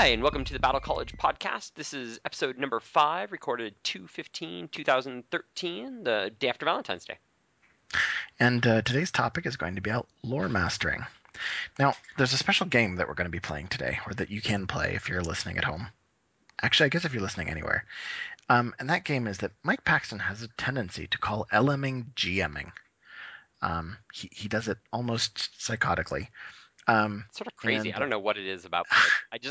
Hi, and welcome to the Battle College podcast. This is episode number 5, recorded 2/15/2013, the day after Valentine's Day. And today's topic is going to be out lore mastering. Now, there's a special game that we're going to be playing today, or that you can play if you're listening at home. Actually, I guess if you're listening anywhere. And that game is that Mike Paxton has a tendency to call LMing GMing. He does it almost psychotically. It's sort of crazy. I don't know what it is about.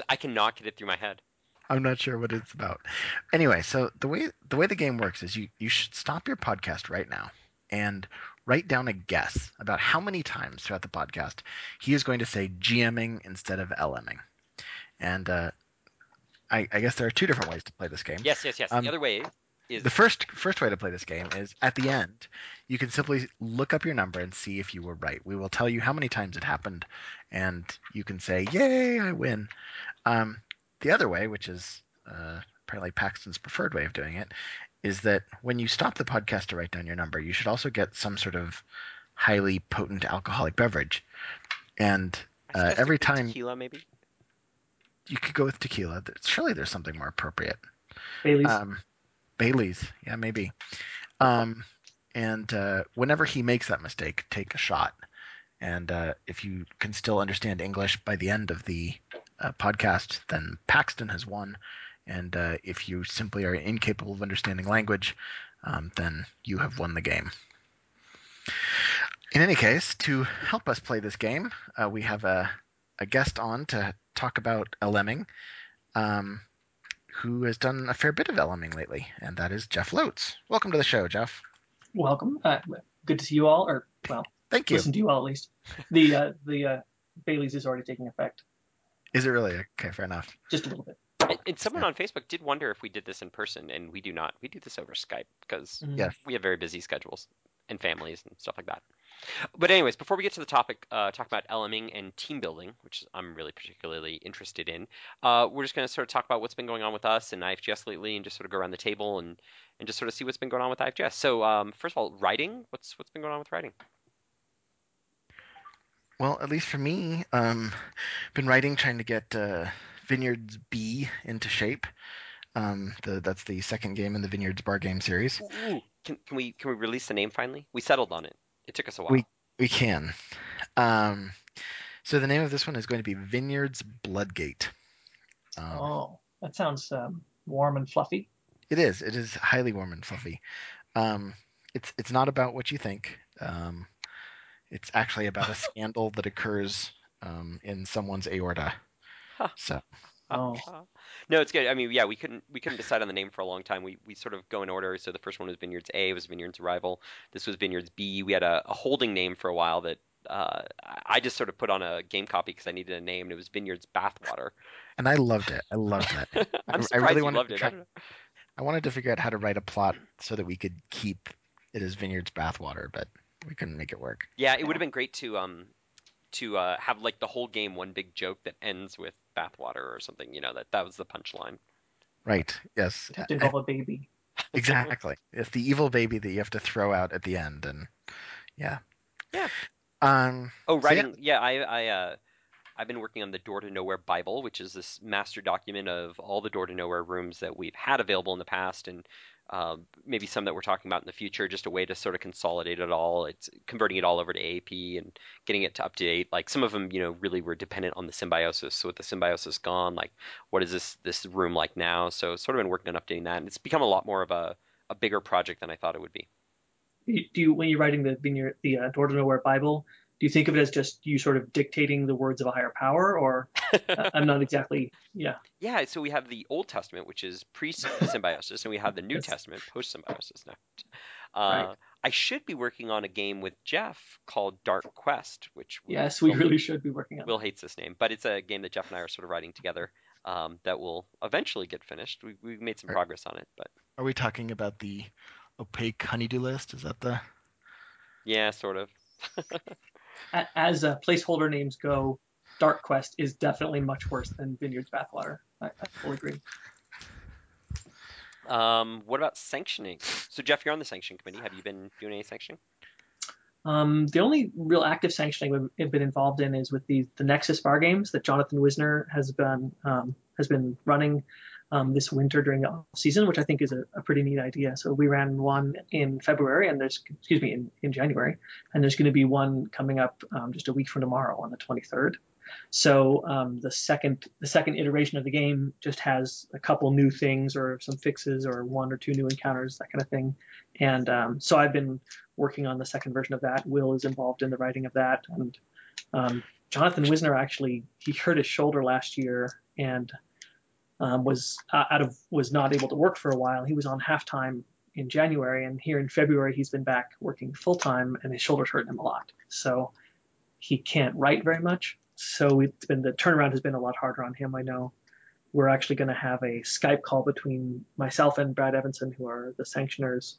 I cannot get it through my head. I'm not sure what it's about. Anyway, so the way the game works is you should stop your podcast right now and write down a guess about how many times throughout the podcast he is going to say GMing instead of LMing. And I guess there are two different ways to play this game. Yes. The other way is... The first way to play this game is at the end, you can simply look up your number and see if you were right. We will tell you how many times it happened, and you can say, yay, I win. The other way, which is apparently Paxton's preferred way of doing it, is that when you stop the podcast to write down your number, you should also get some sort of highly potent alcoholic beverage. And every time... Tequila, maybe? You could go with tequila. Surely there's something more appropriate. Bailey's. Bailey's. Yeah, maybe. And whenever he makes that mistake, take a shot. And if you can still understand English by the end of the podcast, then Paxton has won. And if you simply are incapable of understanding language, then you have won the game. In any case, to help us play this game, we have a guest on to talk about LMing, who has done a fair bit of LMing lately, and that is Jeff Loats. Welcome to the show, Jeff. Welcome. Good to see you all, or, well, thank you. Listen to you all at least. The Bailey's is already taking effect. Is it really? Okay, fair enough. Just a little bit. And someone on Facebook did wonder if we did this in person, and we do not. We do this over Skype because we have very busy schedules and families and stuff like that. But anyways, before we get to the topic, talk about LMing and team building, which I'm really particularly interested in. We're just going to sort of talk about what's been going on with us and IFGS lately, and just sort of go around the table and just sort of see what's been going on with IFGS. So first of all, writing. What's been going on with writing? Well, at least for me, been writing, trying to get Vineyards B into shape. That's the second game in the Vineyards bar game series. Ooh, can we release the name finally? We settled on it. It took us a while. We can. So the name of this one is going to be Vineyard's Bloodgate. That sounds warm and fluffy. It is. It is highly warm and fluffy. It's not about what you think. It's actually about a scandal that occurs in someone's aorta. Huh. So. No, it's good. I mean, yeah, we couldn't decide on the name for a long time. We sort of go in order. So the first one was Vineyards A, was Vineyard's Arrival. This was Vineyards B. We had a holding name for a while that I just sort of put on a game copy because I needed a name, and it was Vineyard's Bathwater. And I loved it. I loved it. I'm surprised I really you loved it. I wanted to figure out how to write a plot so that we could keep it as Vineyard's Bathwater, but we couldn't make it work. Yeah, it would have been great to have like the whole game one big joke that ends with bathwater or something, you know, that was the punchline. Right. Yes. You have to involve a baby. Exactly. It's the evil baby that you have to throw out at the end, and yeah. Yeah. Writing. So yeah. I've been working on the Door to Nowhere Bible, which is this master document of all the Door to Nowhere rooms that we've had available in the past, and maybe some that we're talking about in the future, just a way to sort of consolidate it all. It's converting it all over to AAP and getting it to up to date. Like some of them, you know, really were dependent on the symbiosis. So with the symbiosis gone, like what is this room like now? So sort of been working on updating that, and it's become a lot more of a bigger project than I thought it would be. When you're writing the Door to Nowhere Bible, do you think of it as just you sort of dictating the words of a higher power, or I'm not exactly, yeah. Yeah, so we have the Old Testament, which is pre-symbiosis, and we have the New Testament, post-symbiosis now. Right. I should be working on a game with Jeff called Dark Quest, which... Yes, we really should be working on. Will hates this name, but it's a game that Jeff and I are sort of writing together that will eventually get finished. We've made some progress on it, but... Are we talking about the opaque honeydew list? Is that the... Yeah, sort of. As placeholder names go, Dark Quest is definitely much worse than Vineyard's Bathwater. I fully agree. What about sanctioning? So, Jeff, you're on the sanction committee. Have you been doing any sanctioning? The only real active sanctioning I've been involved in is with the Nexus bar games that Jonathan Wisner has been running this winter during the off season, which I think is a pretty neat idea. So we ran one in February, and there's, excuse me, in January, and there's going to be one coming up just a week from tomorrow on the 23rd. So the second iteration of the game just has a couple new things or some fixes or one or two new encounters, that kind of thing. And so I've been working on the second version of that. Will is involved in the writing of that. And Jonathan Wisner, actually, he hurt his shoulder last year and was not able to work for a while. He was on half-time in January, and here in February he's been back working full-time, and his shoulder's hurting him a lot. So he can't write very much. So it's been, the turnaround has been a lot harder on him. I know we're actually going to have a Skype call between myself and Brad Evanson, who are the sanctioners,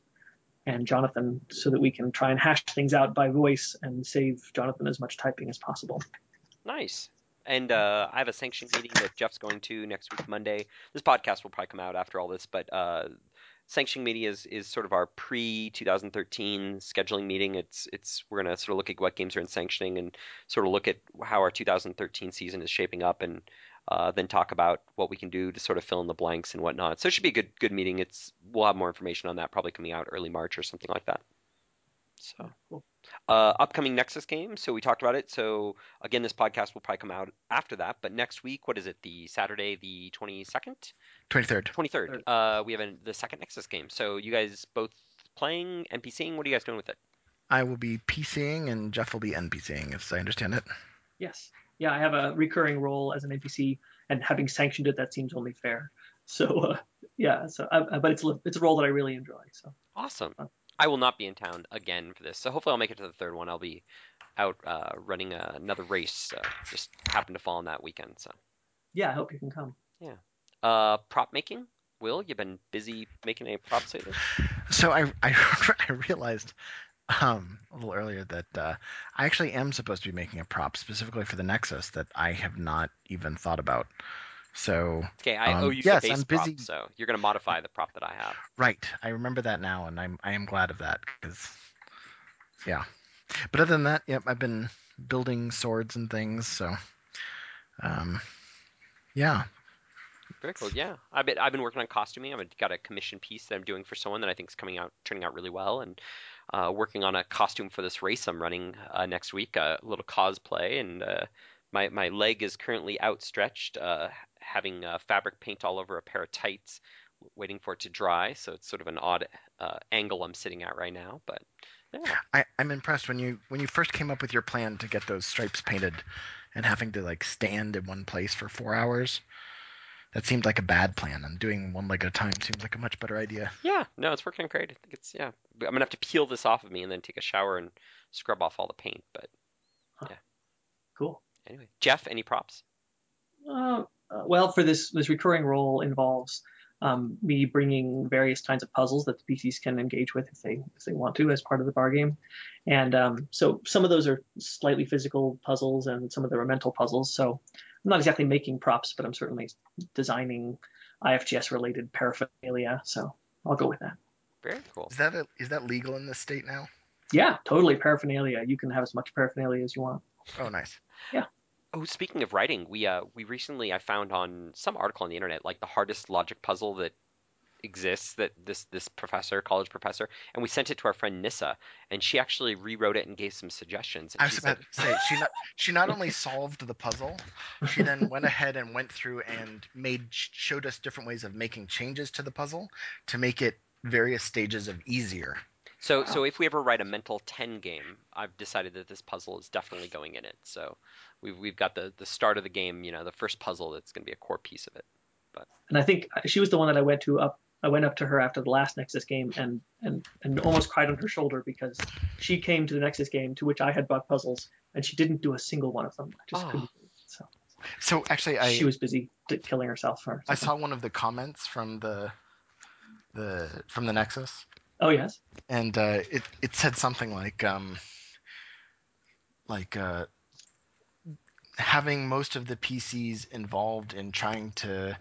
and Jonathan, so that we can try and hash things out by voice and save Jonathan as much typing as possible. Nice. And I have a sanction meeting that Jeff's going to next week, Monday. This podcast will probably come out after all this, but Sanctioning Media is sort of our pre-2013 scheduling meeting. It's we're going to sort of look at what games are in sanctioning and sort of look at how our 2013 season is shaping up, and then talk about what we can do to sort of fill in the blanks and whatnot. So it should be a good meeting. We'll have more information on that probably coming out early March or something like that. So cool. Upcoming Nexus game. So we talked about it. So again, this podcast will probably come out after that. But next week, what is it? The Saturday, the 22nd? 23rd. 23rd. We have the second Nexus game. So you guys both playing, NPCing. What are you guys doing with it? I will be PCing and Jeff will be NPCing, if I understand it. Yes. Yeah, I have a recurring role as an NPC, and having sanctioned it, that seems only fair. So yeah. So, but it's a role that I really enjoy. So awesome. I will not be in town again for this, so hopefully I'll make it to the third one. I'll be out running another race. Just happened to fall on that weekend, so. Yeah, I hope you can come. Yeah. Prop making? Will, you've been busy making any props lately? So I realized a little earlier that I actually am supposed to be making a prop specifically for the Nexus that I have not even thought about. So okay, I owe you the base prop, so you're going to modify the prop that I have. Right, I remember that now, and I am glad of that, because yeah. But other than that, yep, I've been building swords and things. So yeah. Very cool. Yeah, I've been working on costuming. I've got a commission piece that I'm doing for someone that I think is turning out really well, and working on a costume for this race I'm running next week. A little cosplay, and my leg is currently outstretched, having fabric paint all over a pair of tights, waiting for it to dry. So it's sort of an odd angle I'm sitting at right now. But yeah. I'm impressed when you first came up with your plan to get those stripes painted and having to like stand in one place for 4 hours. That seemed like a bad plan. I'm doing one leg at a time seems like a much better idea. Yeah, no, it's working great. I think it's, yeah. I'm going to have to peel this off of me and then take a shower and scrub off all the paint. But yeah. Cool. Anyway, Jeff, any props? Well, for this recurring role involves me bringing various kinds of puzzles that the PCs can engage with if they want to as part of the bar game. And so some of those are slightly physical puzzles and some of them are mental puzzles. So I'm not exactly making props, but I'm certainly designing IFGS-related paraphernalia. So I'll go with that. Very cool. Is that legal in this state now? Yeah, totally. Paraphernalia. You can have as much paraphernalia as you want. Oh, nice. Yeah. Oh, speaking of writing, we recently, I found on some article on the internet, like the hardest logic puzzle that exists, that this college professor, and we sent it to our friend Nissa, and she actually rewrote it and gave some suggestions. And I was about to say, she not only solved the puzzle, she then went ahead and went through and showed us different ways of making changes to the puzzle to make it various stages of easier. So, wow. So if we ever write a mental 10 game, I've decided that this puzzle is definitely going in it. So we've got the start of the game, you know, the first puzzle that's going to be a core piece of it. But and I think she was the one that I went to up. I went up to her after the last Nexus game and almost cried on her shoulder because she came to the Nexus game to which I had bought puzzles and she didn't do a single one of them. I just couldn't do it. So actually, she was busy killing herself for. I saw one of the comments from the Nexus. Oh yes, and it said something like having most of the PCs involved in trying to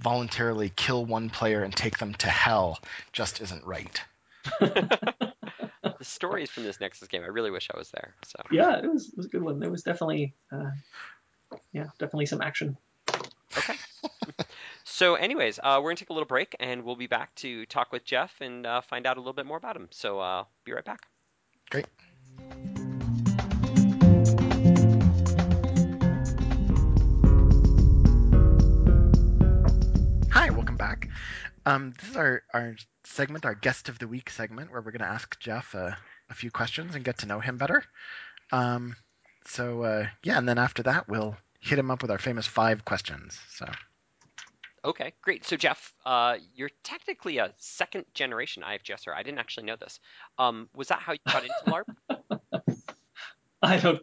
voluntarily kill one player and take them to hell just isn't right. The stories from this Nexus game, I really wish I was there. So yeah, it was a good one. There was definitely some action. Okay. So anyways, we're going to take a little break, and we'll be back to talk with Jeff and find out a little bit more about him. So be right back. Great. Hi, welcome back. This is our segment, our Guest of the Week segment, where we're going to ask Jeff a few questions and get to know him better. So, and then after that, we'll hit him up with our famous 5 questions. So. Okay, great. So, Jeff, you're technically a second-generation IFGSer. I didn't actually know this. Was that how you got into LARP? I'm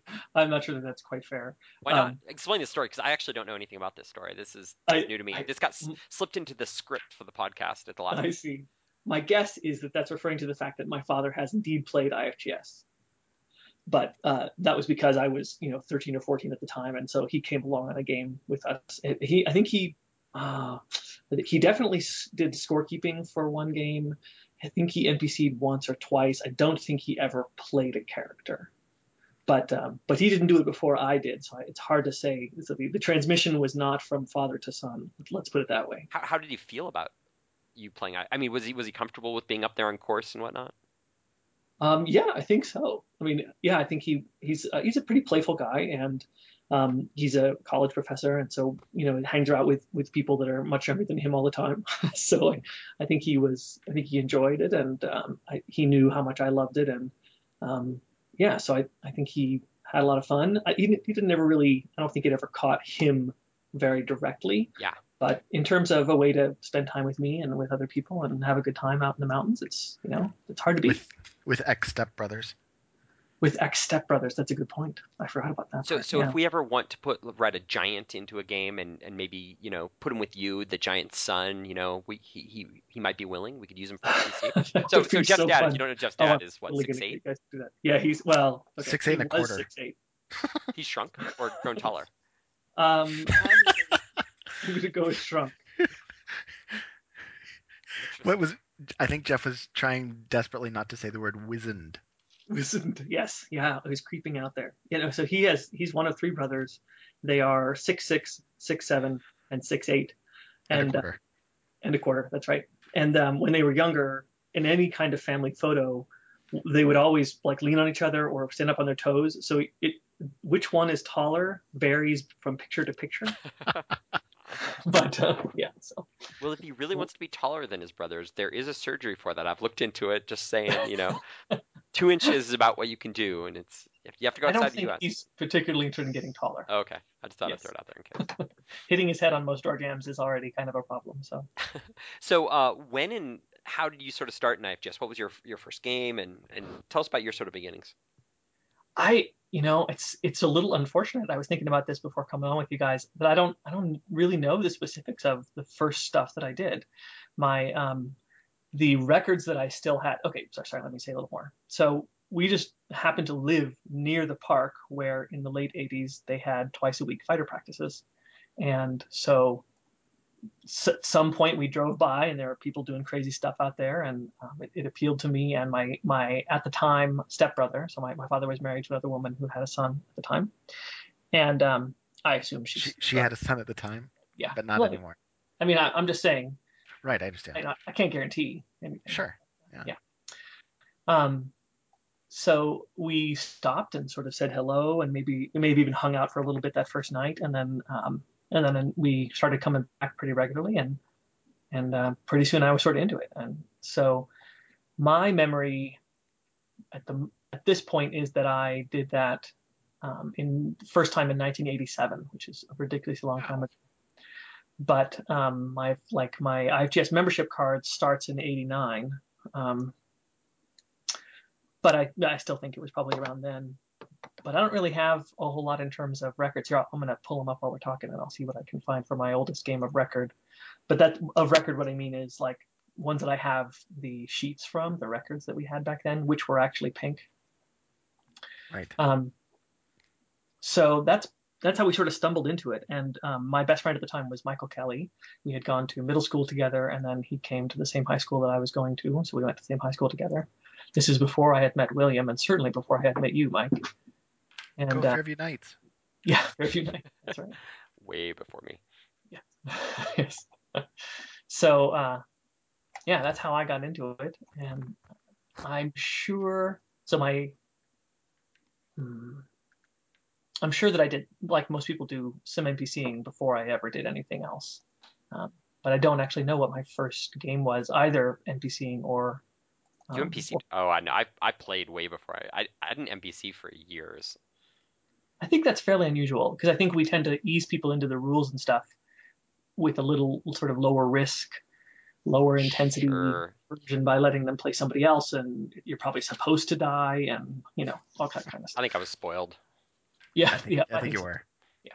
not sure that that's quite fair. Why not? Explain the story, because I actually don't know anything about this story. This is new to me. This got slipped into the script for the podcast at the last. I see. My guess is that that's referring to the fact that my father has indeed played IFGS. But that was because I was, 13 or 14 at the time, and so he came along on a game with us. He definitely did scorekeeping for one game. I think he NPC'd once or twice. I don't think he ever played a character, but he didn't do it before I did, so it's hard to say. So the transmission was not from father to son. Let's put it that way. How did he feel about you playing? I mean, was he comfortable with being up there on course and whatnot? Yeah, I think so. I mean, yeah, I think he's a pretty playful guy, and he's a college professor, and so it hangs out with people that are much younger than him all the time. So I think he enjoyed it, and he knew how much I loved it, and so I think he had a lot of fun. I don't think it ever caught him very directly. Yeah. But in terms of a way to spend time with me and with other people and have a good time out in the mountains, it's hard to beat. With ex-stepbrothers. With ex-stepbrothers, that's a good point. I forgot about that. So if we ever want to write a giant into a game and maybe, put him with you, the giant's son, he might be willing. We could use him for CC. So Jeff's dad, if you don't know, Jeff's dad is what, 6'8"? Yeah, he's, well... Okay. 6'8" and a quarter. 6'8". He's shrunk or grown taller? I'm going to go with shrunk. I think Jeff was trying desperately not to say the word wizened. Wizened, yes, yeah, it was creeping out there. So he's one of 3 brothers. They are 6'6", 6'7", and 6'8", and a quarter. That's right. And when they were younger, in any kind of family photo, they would always lean on each other or stand up on their toes. So which one is taller varies from picture to picture. But well, if he really wants to be taller than his brothers, there is a surgery for that. I've looked into it. Just saying, 2 inches is about what you can do, and it's you have to go outside the U.S. He's particularly interested in getting taller. Oh, okay, I just thought I'd throw it out there in case. Hitting his head on most door jams is already kind of a problem. So, when and how did you sort of start in IFGS? What was your first game, and tell us about your sort of beginnings. It's a little unfortunate. I was thinking about this before coming on with you guys, but I don't really know the specifics of the first stuff that I did. My the records that I still had. Okay, sorry. Let me say a little more. So we just happened to live near the park where, in the late '80s, they had twice-a-week fighter practices, and so at some point we drove by and there were people doing crazy stuff out there, and it appealed to me and my at the time stepbrother. So my father was married to another woman who had a son at the time, and I assume she had a son at the time, yeah, but not anymore. I mean, I'm just saying, right? I understand. I can't guarantee anything. Sure. Yeah. So we stopped and sort of said hello, and maybe even hung out for a little bit that first night, and then and then we started coming back pretty regularly, and pretty soon I was sort of into it. And so my memory at this point is that I did that in first time in 1987, which is a ridiculously long time ago. But my IFGS membership card starts in '89, but I still think it was probably around then. But I don't really have a whole lot in terms of records here. I'm going to pull them up while we're talking, and I'll see what I can find for my oldest game of record. But that of record, what I mean is ones that I have the sheets from, the records that we had back then, which were actually pink. Right. So that's how we sort of stumbled into it. And my best friend at the time was Michael Kelly. We had gone to middle school together, and then he came to the same high school that I was going to. So we went to the same high school together. This is before I had met William, and certainly before I had met you, Mike. And Fairview Nights. Yeah, Fairview Nights. That's right. Way before me. Yeah. Yes. So, yeah, that's how I got into it. And I'm sure, so my, I'm sure that I did, like most people do, some NPCing before I ever did anything else. But I don't actually know what my first game was, either NPCing or... You NPC'd? Oh, I know. I played way before. I didn't NPC for years. I think that's fairly unusual, because I think we tend to ease people into the rules and stuff with a little sort of lower risk, lower intensity version by letting them play somebody else, and you're probably supposed to die, and, you know, all that kind of stuff. I think I was spoiled. Yeah, I think you were. Yeah.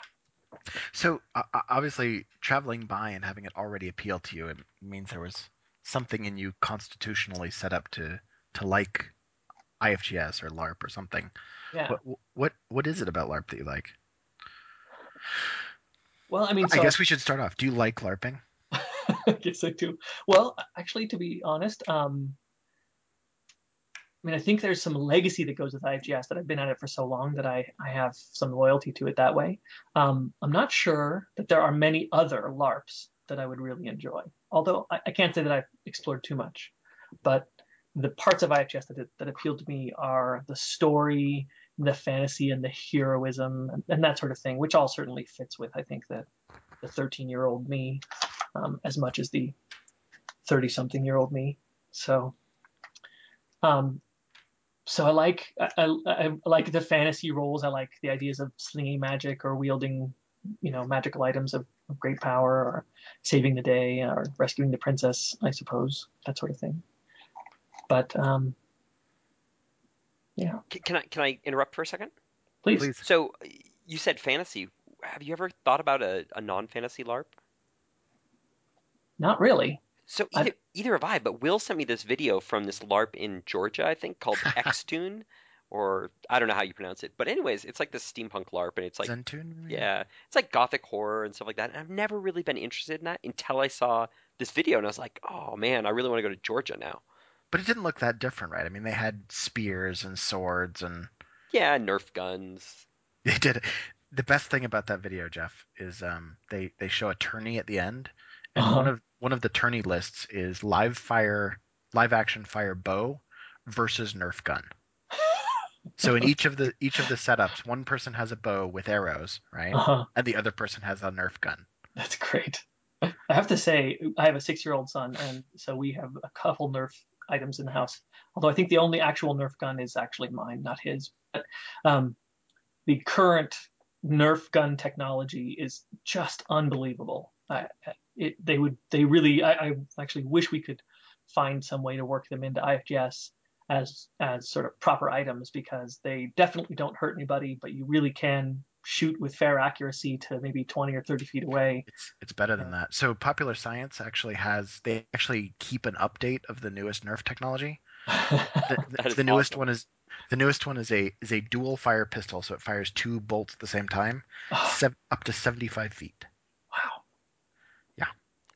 So obviously, traveling by and having it already appeal to you, it means there was something in you constitutionally set up to like IFGS or LARP or something. Yeah. What is it about LARP that you like? Well, I mean, so I guess we should start off. Do you like LARPing? I guess I do. Well, actually, to be honest, I mean, I think there's some legacy that goes with IFGS that I've been at it for so long that I have some loyalty to it that way. I'm not sure that there are many other LARPs that I would really enjoy, although I can't say that I've explored too much. But the parts of IFGS that appeal to me are the story, the fantasy, and the heroism, and that sort of thing, which all certainly fits with, I think, the 13-year-old me as much as the 30-something-year-old me. So, so I like the fantasy roles. I like the ideas of slinging magic or wielding, you know, magical items of great power, or saving the day, or rescuing the princess, I suppose, that sort of thing. But yeah. Can I interrupt for a second? Please. So you said fantasy. Have you ever thought about a non-fantasy LARP? Not really. So either have I, but Will sent me this video from this LARP in Georgia, I think, called X-Tune, or I don't know how you pronounce it. But anyways, it's like this steampunk LARP, and it's like Zuntun, yeah, it's like gothic horror and stuff like that. And I've never really been interested in that until I saw this video, and I was like, oh man, I really want to go to Georgia now. But it didn't look that different, right? I mean, they had spears and swords and... Yeah, Nerf guns. They did. The best thing about that video, Jeff, is they show a tourney at the end, and one of the tourney lists is live action fire bow versus Nerf gun. So in each of the setups, one person has a bow with arrows, right? And the other person has a Nerf gun. That's great. I have to say, I have a 6-year-old son, and so we have a couple Nerf items in the house. Although I think the only actual Nerf gun is actually mine, not his. But the current Nerf gun technology is just unbelievable. I actually wish we could find some way to work them into IFGS as sort of proper items, because they definitely don't hurt anybody, but you really can shoot with fair accuracy to maybe 20 or 30 feet away. It's better than that. So Popular Science actually keep an update of the newest Nerf technology. The newest one is a dual fire pistol, so it fires 2 bolts at the same time, up to 75 feet. Wow. Yeah.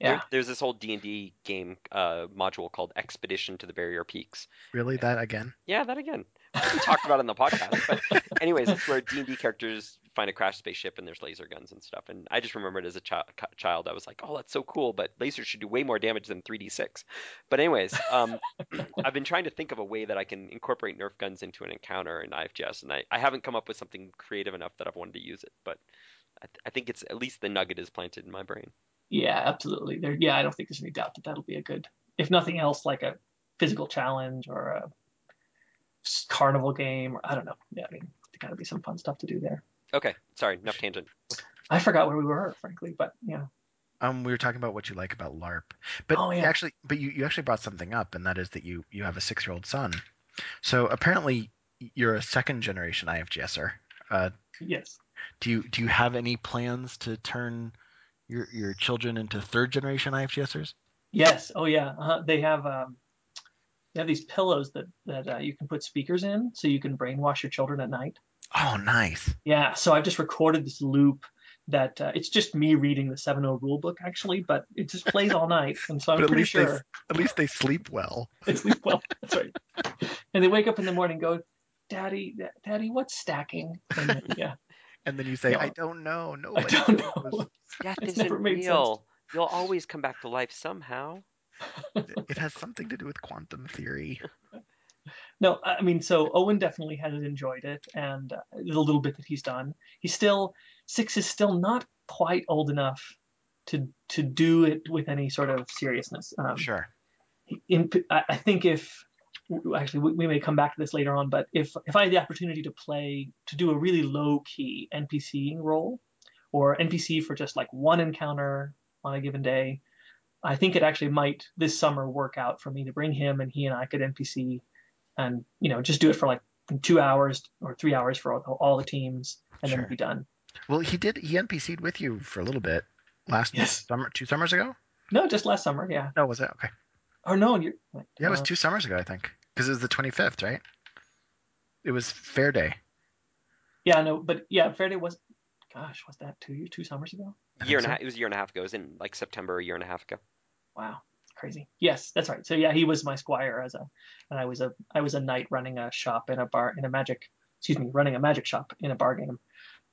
Yeah. There's this whole D&D game module called Expedition to the Barrier Peaks. Really? That again? Yeah, that again. We talked about it on the podcast. But anyways, it's where D&D characters find a crashed spaceship and there's laser guns and stuff. And I just remembered as a child, I was like, oh, that's so cool, but lasers should do way more damage than 3d6. But anyways, I've been trying to think of a way that I can incorporate Nerf guns into an encounter in IFGS, and I haven't come up with something creative enough that I've wanted to use it, but I think it's at least the nugget is planted in my brain. Yeah, absolutely. Yeah, I don't think there's any doubt that that'll be a good, if nothing else, like a physical challenge or a carnival game, or I don't know. Yeah, I mean, there's got to be some fun stuff to do there. Okay, sorry, enough tangent. I forgot where we were, frankly, but yeah. We were talking about what you like about LARP, but you actually brought something up, and that is that you have a 6-year-old son. So apparently, you're a 2nd generation IFGSer. Yes. Do you have any plans to turn your children into 3rd generation IFGSers? Yes. Oh yeah. They have these pillows that you can put speakers in, so you can brainwash your children at night. Oh, nice. Yeah, so I've just recorded this loop that it's just me reading the 7.0 rule book, actually, but it just plays all night, and so I'm pretty sure. At least they sleep well. They sleep well, that's right. And they wake up in the morning and go, Daddy, what's stacking? And, yeah. And then you say, I don't know. Nobody knows. Death isn't real. You'll always come back to life somehow. It has something to do with quantum theory. No, I mean, so Owen definitely has enjoyed it, and the little bit that he's done. He's still, Six is still not quite old enough to do it with any sort of seriousness. Sure. I think if, actually, we may come back to this later on, but if I had the opportunity to play, to do a really low-key NPC role, or NPC for just like one encounter on a given day, I think it actually might, this summer, work out for me to bring him, and he and I could NPC and, you know, just do it for like 2 hours or 3 hours for all the teams, and then be done. Well, he NPC'd with you for a little bit last summer, 2 summers ago? No, just last summer, yeah. Oh, was it? Okay. Oh, no. Yeah, it was 2 summers ago, I think, because it was the 25th, right? It was Fair Day. Yeah, no, but yeah, Fair Day was, gosh, was that two summers ago? It was a year and a half ago. It was in like September, a year and a half ago. Wow, crazy. Yes, that's right. So yeah, he was my squire and I was a knight running a shop in a bar in a magic, running a magic shop in a bar game.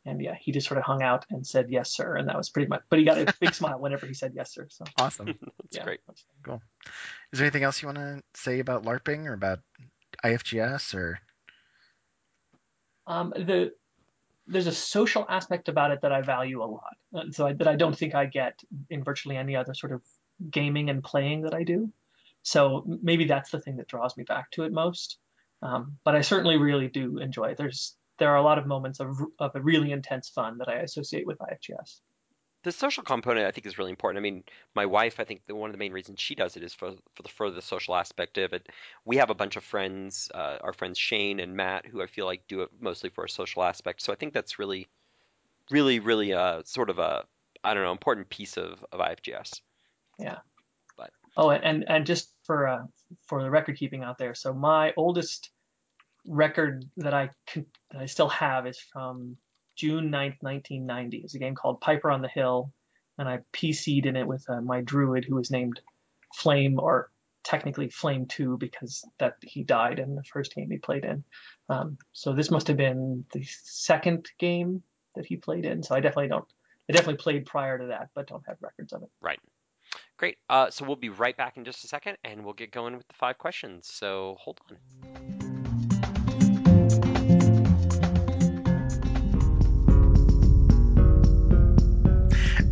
And yeah, he just sort of hung out and said yes, sir, and that was pretty much. But he got a big smile whenever he said yes, sir. So awesome. That's great. Cool. Is there anything else you want to say about LARPing or about IFGS or? There's a social aspect about it that I value a lot, that I don't think I get in virtually any other sort of gaming and playing that I do. So maybe that's the thing that draws me back to it most. But I certainly really do enjoy it. There are a lot of moments of a really intense fun that I associate with IFGS. The social component, I think, is really important. I mean, my wife, I think one of the main reasons she does it is for the social aspect of it. We have a bunch of friends, our friends Shane and Matt, who I feel like do it mostly for a social aspect. So I think that's really, really, really sort of a, I don't know, important piece of IFGS. Yeah. But and just for the record keeping out there, so my oldest record that I still have is from June 9th, 1990. It's a game called Piper on the Hill, and I PC'd in it with my druid, who was named Flame, or technically Flame 2, because he died in the first game he played in. So this must have been the second game that he played in. So I definitely played prior to that, but don't have records of it. Right. Great. So we'll be right back in just a second, and we'll get going with the 5 questions. So hold on.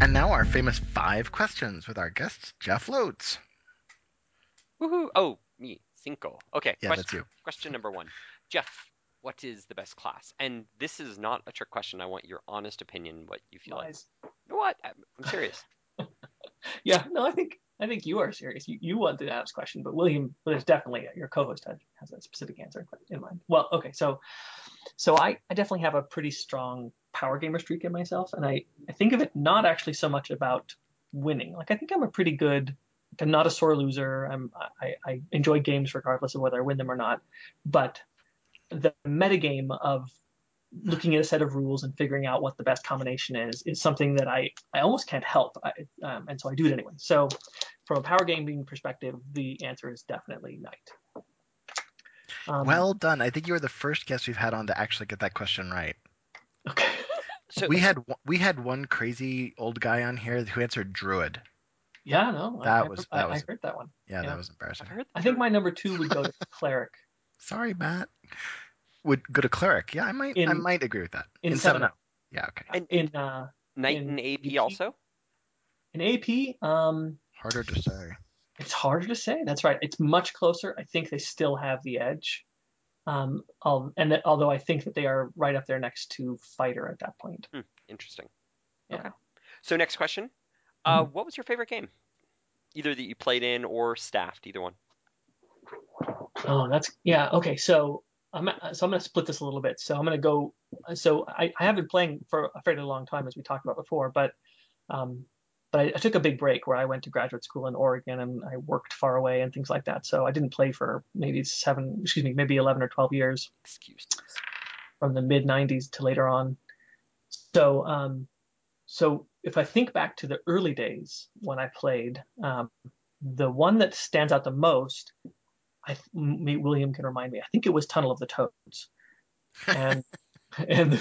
And now our famous 5 questions with our guest, Jeff Loats. Woohoo! Oh, me, Cinco. Okay, yeah, that's you. Question number 1. Jeff, what is the best class? And this is not a trick question. I want your honest opinion, what you feel like. What? I'm serious. Yeah, no, I think you are serious. You wanted to ask the question, but there's definitely, your co-host has a specific answer in mind. Well, okay, so I definitely have a pretty strong power gamer streak in myself, and I think of it not actually so much about winning. Like, I think I'm a pretty good, like, I'm not a sore loser. I enjoy games regardless of whether I win them or not, but the metagame of looking at a set of rules and figuring out what the best combination is something that I almost can't help, and so I do it anyway. So from a power gaming perspective, the answer is definitely knight. Well done. I think you were the first guest we've had on to actually get that question right. Okay. So we had one crazy old guy on here who answered druid. Yeah, no, I heard that one. Yeah, that was embarrassing. I think my number 2 would go to cleric. Sorry, Matt. Would go to cleric. Yeah, I might agree with that. In 7-0. Yeah, okay. And in knight and AP also. In AP, harder to say. It's harder to say. That's right. It's much closer. I think they still have the edge. Although I think that they are right up there next to fighter at that point. Interesting. Yeah. Okay. So next question. What was your favorite game? Either that you played in or staffed, either one. Oh, okay. So I'm going to split this a little bit. So I'm going to go, so I have been playing for a fairly long time, as we talked about before, but I took a big break where I went to graduate school in Oregon and I worked far away and things like that. So I didn't play for maybe 11 or 12 years. From the mid 90s to later on. So, so if I think back to the early days when I played, the one that stands out the most, William can remind me, I think it was Tunnel of the Toads. And And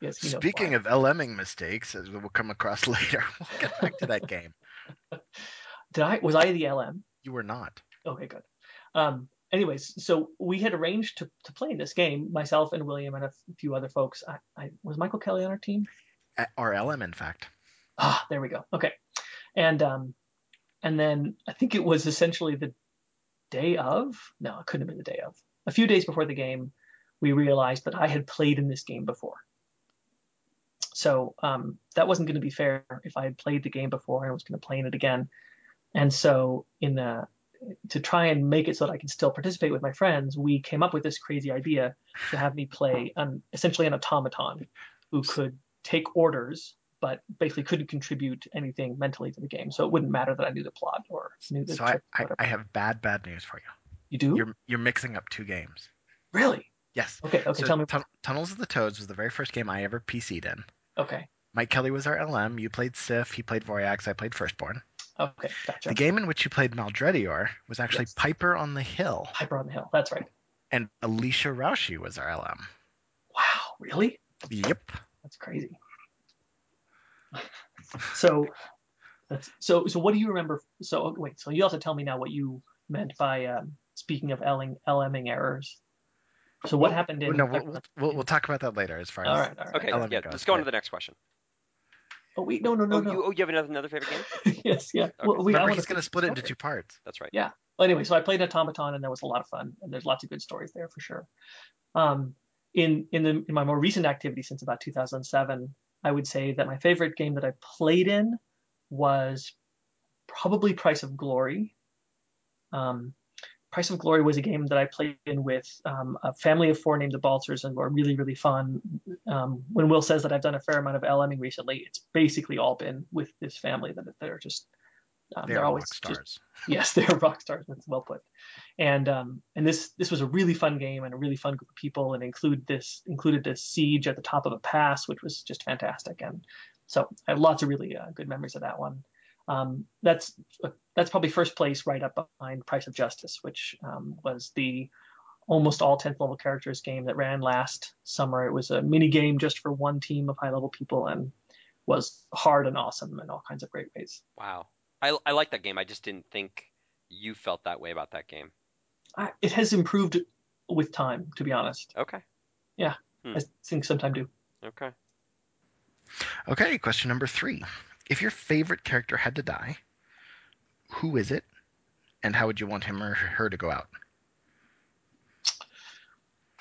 yes, he knows. Speaking of LMing mistakes, as we'll come across later, we'll get back to that game. Was I the LM? You were not. Okay, good. Anyways, so we had arranged to play in this game, myself and William and a few other folks. I was Michael Kelly on our team? Our LM, in fact. Ah, there we go. Okay. And then I think it was essentially the day of. No, it couldn't have been the day of. A few days before the game, we realized that I had played in this game before. So that wasn't going to be fair if I had played the game before and was going to play in it again. And so to try and make it so that I can still participate with my friends, we came up with this crazy idea to have me play essentially an automaton who could take orders but basically couldn't contribute anything mentally to the game. So it wouldn't matter that I knew the plot or knew the trick. So I have bad news for you. You do? You're mixing up two games. Really? Yes. Okay, so tell me. Tunnels of the Toads was the very first game I ever PC'd in. Okay. Mike Kelly was our LM. You played Sif. He played Voriax. I played Firstborn. Okay, gotcha. The game in which you played Maldredior was actually Piper on the Hill. Piper on the Hill, that's right. And Alicia Raushi was our LM. Wow, really? Yep. That's crazy. So what do you remember? So wait, so you also tell me now what you meant by speaking of LMing errors. So what happened in? No, we'll talk about that later. As far as all right. Okay, LM goes. Let's go on to the next question. Oh, wait, no. You have another favorite game? Yes, yeah. Okay. Well, he's going to split it into two parts. That's right. Yeah. Well, anyway, so I played Automaton, and that was a lot of fun, and there's lots of good stories there for sure. In my more recent activity since about 2007, I would say that my favorite game that I played in was probably Price of Glory. Price of Glory was a game that I played in with a family of four named the Baltzers, and were really, really fun. When Will says that I've done a fair amount of LMing recently, it's basically all been with this family that are just they're always rock stars. Yes, they're rock stars. That's well put. And this was a really fun game and a really fun group of people, and included this siege at the top of a pass, which was just fantastic. And so I have lots of really good memories of that one. That's probably first place, right up behind Price of Justice, which was the almost all 10th level characters game that ran last summer. It was a mini game just for one team of high level people and was hard and awesome in all kinds of great ways. Wow. I like that game. I just didn't think you felt that way about that game. It has improved with time, to be honest. Okay. Yeah. I think sometimes do. Okay. Okay. Question number 3. If your favorite character had to die, who is it, and how would you want him or her to go out?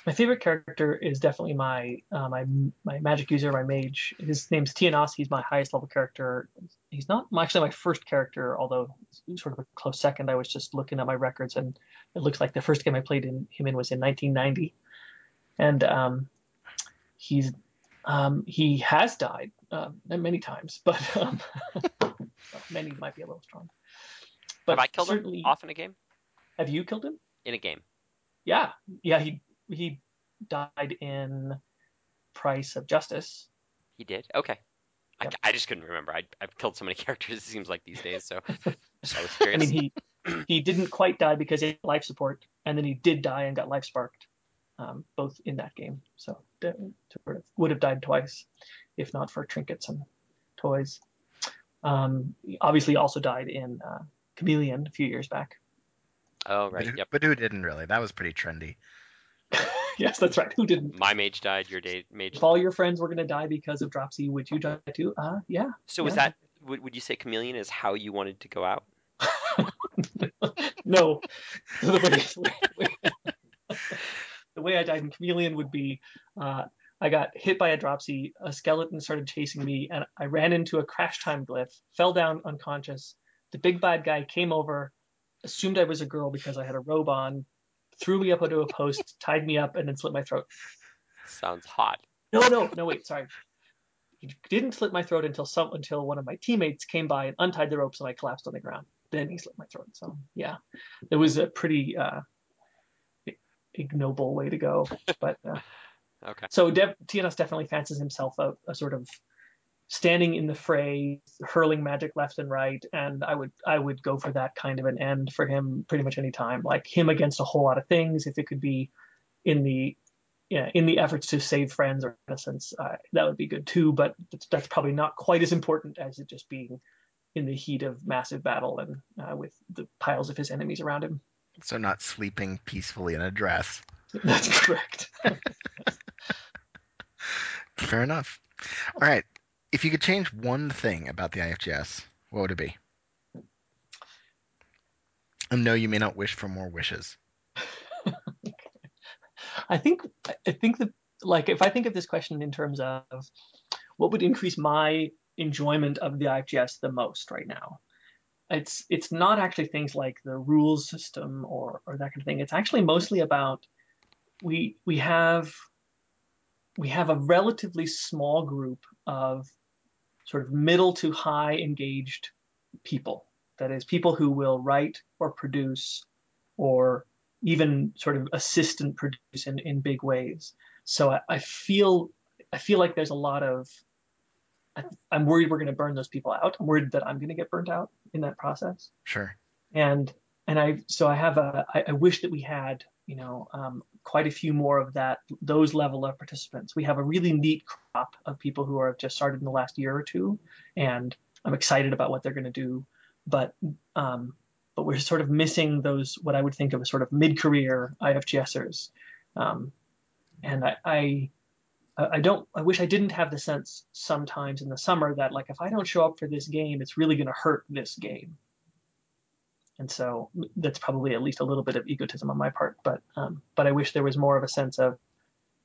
My favorite character is definitely my magic user, my mage. His name's Tianas. He's my highest level character. He's not actually my first character, although sort of a close second. I was just looking at my records, and it looks like the first game I played him in was in 1990, and he has died many times, but many might be a little strong. But have I killed him off in a game? Have you killed him? In a game. Yeah. He died in Price of Justice. He did? Okay. Yep. I just couldn't remember. I've killed so many characters, it seems like, these days, so I was curious. I mean, he didn't quite die because he had life support, and then he did die and got life sparked. Both in that game, so would have died twice if not for trinkets and toys. He obviously also died in Chameleon a few years back. Oh, right. But, yep. But who didn't, really? That was pretty trendy. Yes, that's right. Who didn't? My mage died. Your mage died. If all your friends were going to die because of dropsy, would you die too? Yeah. So was that, would you say Chameleon is how you wanted to go out? No. The way I died in Chameleon would be I got hit by a dropsy, a skeleton started chasing me, and I ran into a crash time glyph, fell down unconscious. The big bad guy came over, assumed I was a girl because I had a robe on, threw me up onto a post, tied me up, and then slit my throat. Sounds hot. No, wait, sorry. He didn't slit my throat until one of my teammates came by and untied the ropes and I collapsed on the ground. Then he slit my throat. So, yeah, it was a pretty... ignoble way to go, but okay. So Tianas definitely fancies himself a sort of standing in the fray, hurling magic left and right, and I would go for that kind of an end for him pretty much any time, like him against a whole lot of things. If it could be in the yeah, in the efforts to save friends or innocence, that would be good too, but that's probably not quite as important as it just being in the heat of massive battle and with the piles of his enemies around him. So not sleeping peacefully in a dress. That's correct. Fair enough. All right. If you could change one thing about the IFGS, what would it be? And no, you may not wish for more wishes. I think that, like, if I think of this question in terms of what would increase my enjoyment of the IFGS the most right now, it's not actually things like the rules system or that kind of thing. It's actually mostly about we have a relatively small group of sort of middle to high engaged people. That is, people who will write or produce or even sort of assistant produce in big ways. So I feel like there's a lot of, I'm worried we're going to burn those people out. I'm worried that I'm going to get burnt out in that process. Sure. I wish that we had, quite a few more of those level of participants. We have a really neat crop of people who have just started in the last year or two, and I'm excited about what they're going to do. But we're sort of missing those, what I would think of as sort of mid-career IFGSers. I wish I didn't have the sense sometimes in the summer that, like, if I don't show up for this game, it's really going to hurt this game. And so that's probably at least a little bit of egotism on my part, but I wish there was more of a sense of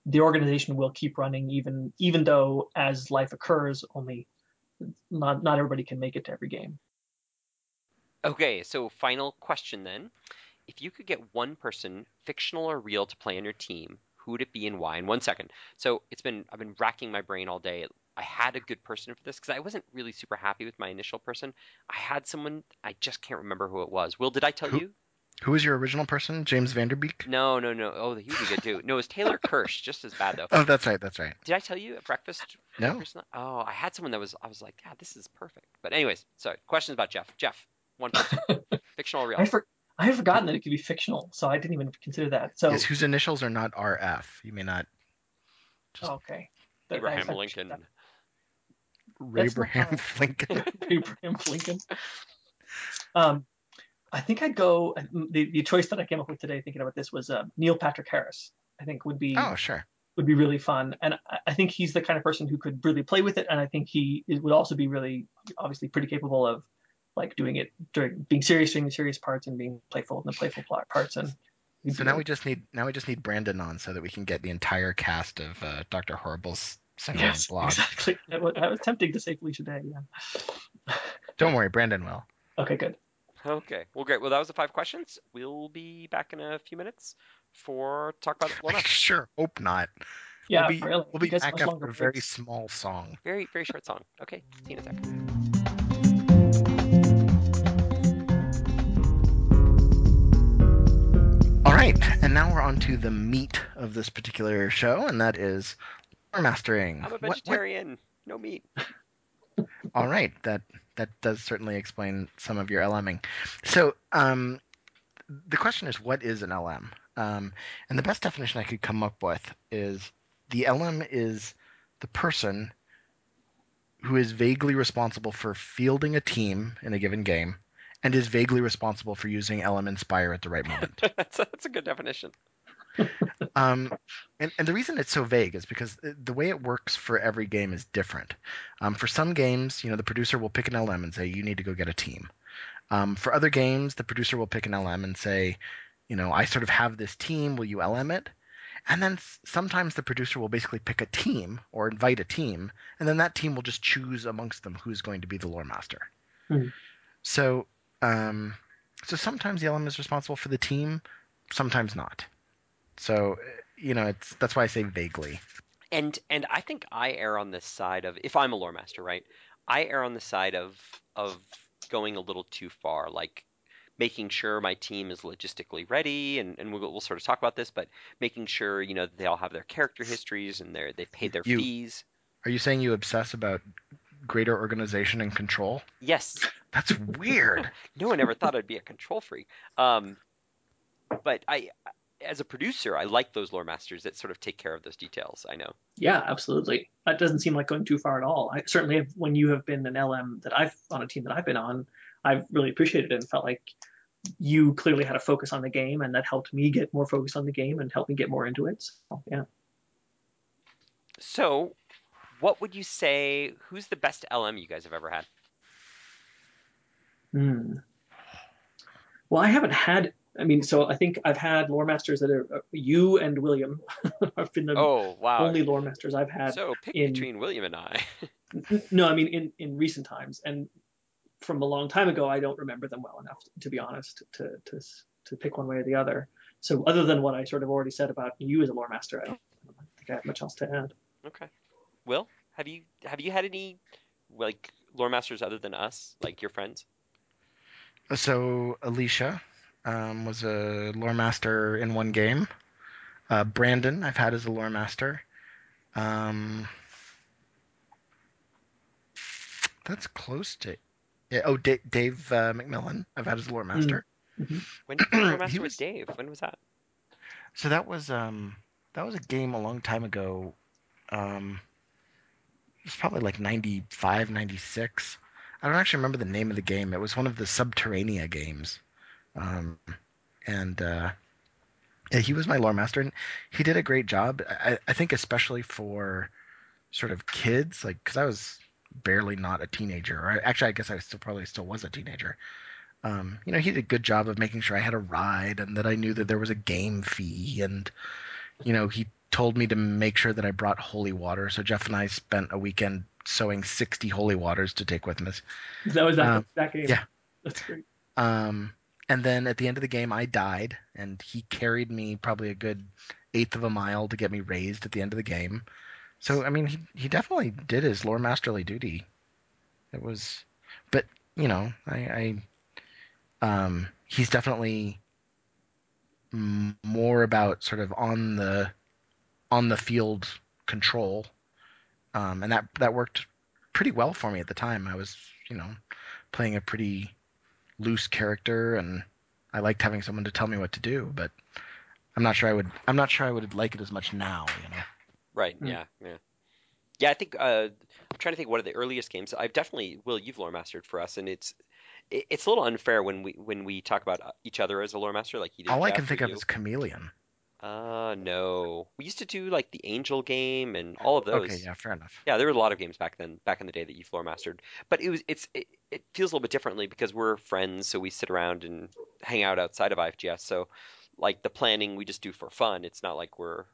the organization will keep running even though as life occurs, only not everybody can make it to every game. Okay, so final question then. If you could get one person, fictional or real, to play on your team, who would it be and why? In 1 second. So I've been racking my brain all day. I had a good person for this because I wasn't really super happy with my initial person. I had someone, I just can't remember who it was. Will, did I tell you? Who was your original person? James Vanderbeek? No. Oh, he would be good too. No, it was Taylor Kirsch. Just as bad though. Oh, that's right. Did I tell you at breakfast? No. Oh, I had someone I was like, God, this is perfect. But anyways, sorry. Questions about Jeff. Jeff, one person. Fictional or real? I had forgotten that it could be fictional, so I didn't even consider that. So yes, whose initials are not RF. You may not. Just... Oh, okay. Abraham Lincoln. Abraham Lincoln. I think I'd go. The choice that I came up with today, thinking about this, was Neil Patrick Harris. I think would be. Oh, sure. Would be really fun, and I think he's the kind of person who could really play with it, and I think he would also be really, obviously, pretty capable of, like, doing it being serious during the serious parts and being playful in the playful parts. And so now we just need Brandon on so that we can get the entire cast of Dr. Horrible's. Yes, blog. Exactly. I was tempting to say Felicia Day. Yeah. Don't worry, Brandon will. Okay, good. Okay, well, great. Well, that was the 5 questions. We'll be back in a few minutes for talk about one. Sure, hope not. Yeah, we'll be back after a very small song. Very, very short song. Okay, see you in a second. All right, and now we're on to the meat of this particular show, and that is. Mastering. I'm a vegetarian. What? No meat. All right, that does certainly explain some of your LMing. So the question is, what is an LM? And the best definition I could come up with is the LM is the person who is vaguely responsible for fielding a team in a given game and is vaguely responsible for using LM Inspire at the right moment. That's a good definition. And the reason it's so vague is because the way it works for every game is different. For some games, the producer will pick an LM and say, you need to go get a team. For other games, the producer will pick an LM and say, I sort of have this team, will you LM it? And then sometimes the producer will basically pick a team or invite a team, and then that team will just choose amongst them who's going to be the lore master. Mm-hmm. So sometimes the LM is responsible for the team, sometimes not. So, that's why I say vaguely. And I think I err on the side of, if I'm a lore master, right, I err on the side of going a little too far, like making sure my team is logistically ready, and we'll sort of talk about this, but making sure, they all have their character histories and they've paid their fees. Are you saying you obsess about greater organization and control? Yes. That's weird. No one ever thought I'd be a control freak. But I... as a producer, I like those lore masters that sort of take care of those details. I know. Yeah, absolutely. That doesn't seem like going too far at all. I certainly have, when you have been an LM that I've on a team that I've been on, I've really appreciated it and felt like you clearly had a focus on the game, and that helped me get more focused on the game and helped me get more into it. So, yeah. So what would you say, who's the best LM you guys have ever had? Well, I haven't had, I mean, so I think I've had lore masters that are you and William have been the only lore masters I've had. So pick between William and I. No, I mean, in recent times, and from a long time ago, I don't remember them well enough, to be honest, to pick one way or the other. So other than what I sort of already said about you as a lore master, I don't think I have much else to add. Okay. Will, have you had any like lore masters other than us, like your friends? So Alicia was a lore master in one game. Brandon I've had as a lore master. That's close to yeah. Oh, Dave McMillan I've had as a lore master. Mm-hmm. When did you lore master with Dave? When was that? So that was a game a long time ago. It was probably like 95, 96. I don't actually remember the name of the game. It was one of the Subterranea games. Yeah, he was my lore master, and he did a great job. I think especially for sort of kids, like, because I was barely not a teenager. Or actually, I guess I still probably still was a teenager. You know, he did a good job of making sure I had a ride and that I knew that there was a game fee. And, you know, he told me to make sure that I brought holy water. So Jeff and I spent a weekend sewing 60 holy waters to take with us. That was that game. Yeah. That's great. And then at the end of the game, I died, and he carried me probably a good eighth of a mile to get me raised at the end of the game. So, I mean, he definitely did his lore masterly duty. It was, but, you know, I he's definitely more about sort of on the field control. And that worked pretty well for me at the time. I was, you know, playing a pretty loose character, and I liked having someone to tell me what to do, but I'm not sure I would like it as much now, you know? Right. Yeah. Yeah. Yeah. I think, I'm trying to think one of the earliest games I've definitely, Will, you've lore mastered for us, and it's a little unfair when we talk about each other as a lore master, like you did. All I can think of is Chameleon. No. We used to do like the Angel game and all of those. Okay, yeah, fair enough. Yeah, there were a lot of games back in the day that you floor mastered. But it feels a little bit differently because we're friends, so we sit around and hang out outside of IFGS. So like the planning we just do for fun. It's not like we're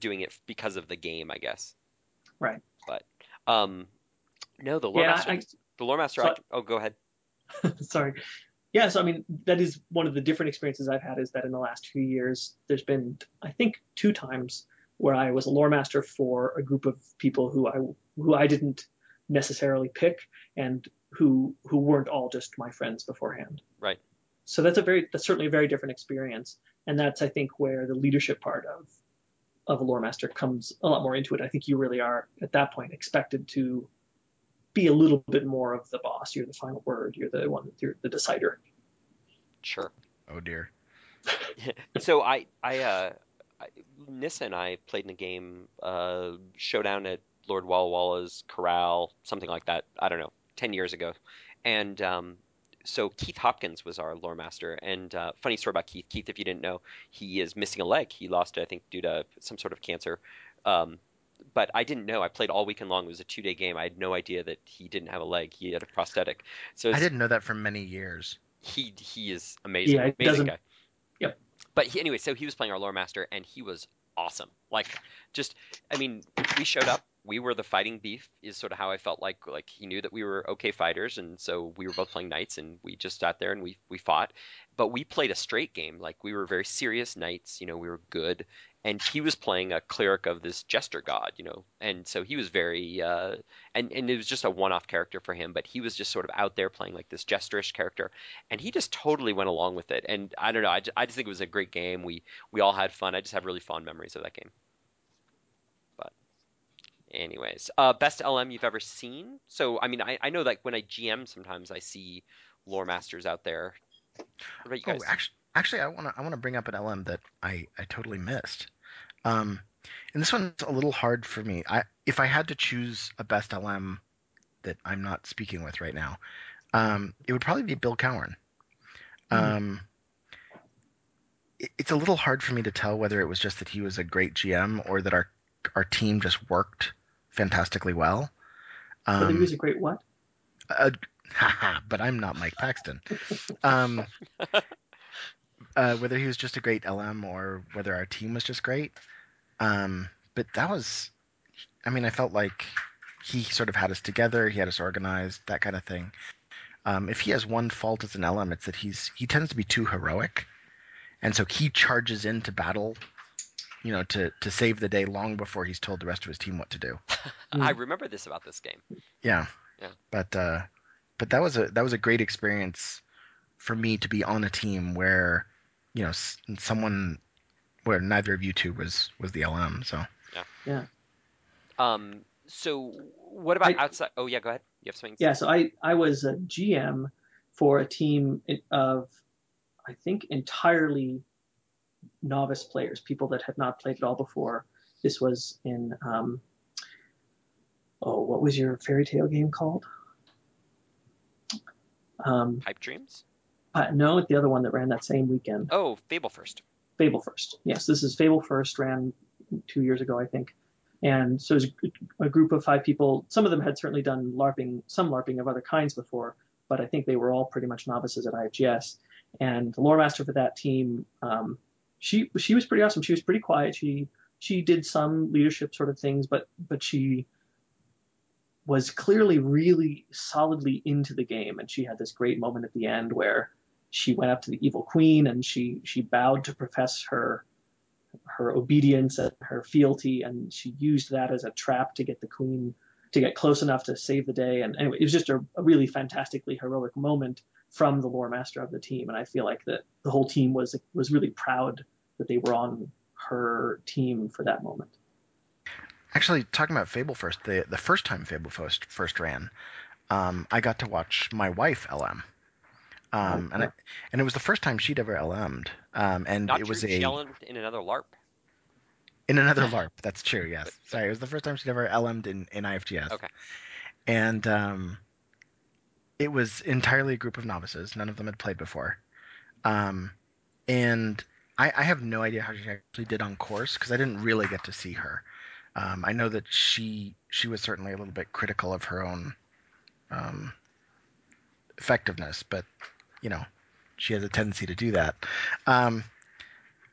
doing it because of the game, I guess. Right. But no, go ahead. Sorry. Yeah, so I mean, that is one of the different experiences I've had, is that in the last few years, there's been, I think, 2 times where I was a lore master for a group of people who I didn't necessarily pick, and who weren't all just my friends beforehand. Right. So that's certainly a very different experience. And that's, I think, where the leadership part of a lore master comes a lot more into it. I think you really are, at that point, expected to be a little bit more of the boss. You're the final word. You're the one. You're the decider. Sure. Oh dear. So Nissa and I played in a game, Showdown at Lord Walla's Corral, something like that. I don't know, 10 years ago, and so Keith Hopkins was our lore master. And funny story about Keith. Keith, if you didn't know, he is missing a leg. He lost it, I think, due to some sort of cancer. But I didn't know. I played all weekend long. It was a 2-day game. I had no idea that he didn't have a leg. He had a prosthetic. So I didn't know that for many years. He is amazing. Yeah, amazing guy. Yep. But anyway, so he was playing our lore master, and he was awesome. Like, just, I mean, we showed up. We were the fighting beef, is sort of how I felt like. Like, he knew that we were okay fighters, and so we were both playing knights, and we just sat there and we fought. But we played a straight game. Like, we were very serious knights. You know, we were good. And he was playing a cleric of this jester god, you know, and so he was very, and it was just a one-off character for him, but he was just sort of out there playing like this jesterish character, and he just totally went along with it. And I don't know, I just think it was a great game. We all had fun. I just have really fond memories of that game. But anyways, best LM you've ever seen? So, I mean, I know like when I GM, sometimes I see lore masters out there. What about you guys? Oh, actually, Actually, I want to bring up an LM that I totally missed. And this one's a little hard for me. If I had to choose a best LM that I'm not speaking with right now, it would probably be Bill Cowern. It's a little hard for me to tell whether it was just that he was a great GM or that our team just worked fantastically well. Whether he was a great what? But I'm not Mike Paxton. Whether he was just a great LM or whether our team was just great. But that was, I mean, I felt like he sort of had us together. He had us organized, that kind of thing. If he has one fault as an LM, it's that he tends to be too heroic. And so he charges into battle, you know, to save the day long before he's told the rest of his team what to do. I remember this about this game. Yeah. But that was a great experience for me to be on a team where, you know, someone where neither of you two was the LM. So yeah. So what about outside? Oh yeah, go ahead. You have something to say? Yeah. So I was a GM for a team of, I think, entirely novice players, people that had not played at all before. This was in, what was your fairy tale game called? Pipe Dreams? No, the other one that ran that same weekend. Oh, Fable First. Fable First. Yes, this is Fable First, ran 2 years ago, I think. And so it was a group of 5 people. Some of them had certainly done LARPing, some LARPing of other kinds before, but I think they were all pretty much novices at IFGS. And the lore master for that team, she was pretty awesome. She was pretty quiet. She did some leadership sort of things, but she was clearly really solidly into the game. And she had this great moment at the end where she went up to the evil queen and she bowed to profess her obedience and her fealty. And she used that as a trap to get the queen to get close enough to save the day. And anyway, it was just a really fantastically heroic moment from the lore master of the team. And I feel like that the whole team was really proud that they were on her team for that moment. Actually, talking about Fable First, the first time Fable First ran, I got to watch my wife LM. And it was the first time she'd ever LM'd. And not it was a in another LARP. In another LARP, that's true, yes. Sorry, it was the first time she'd ever LM'd in IFGS. Okay. And it was entirely a group of novices. None of them had played before. And I have no idea how she actually did on course because I didn't really get to see her. I know that she was certainly a little bit critical of her own effectiveness, but, you know, she has a tendency to do that.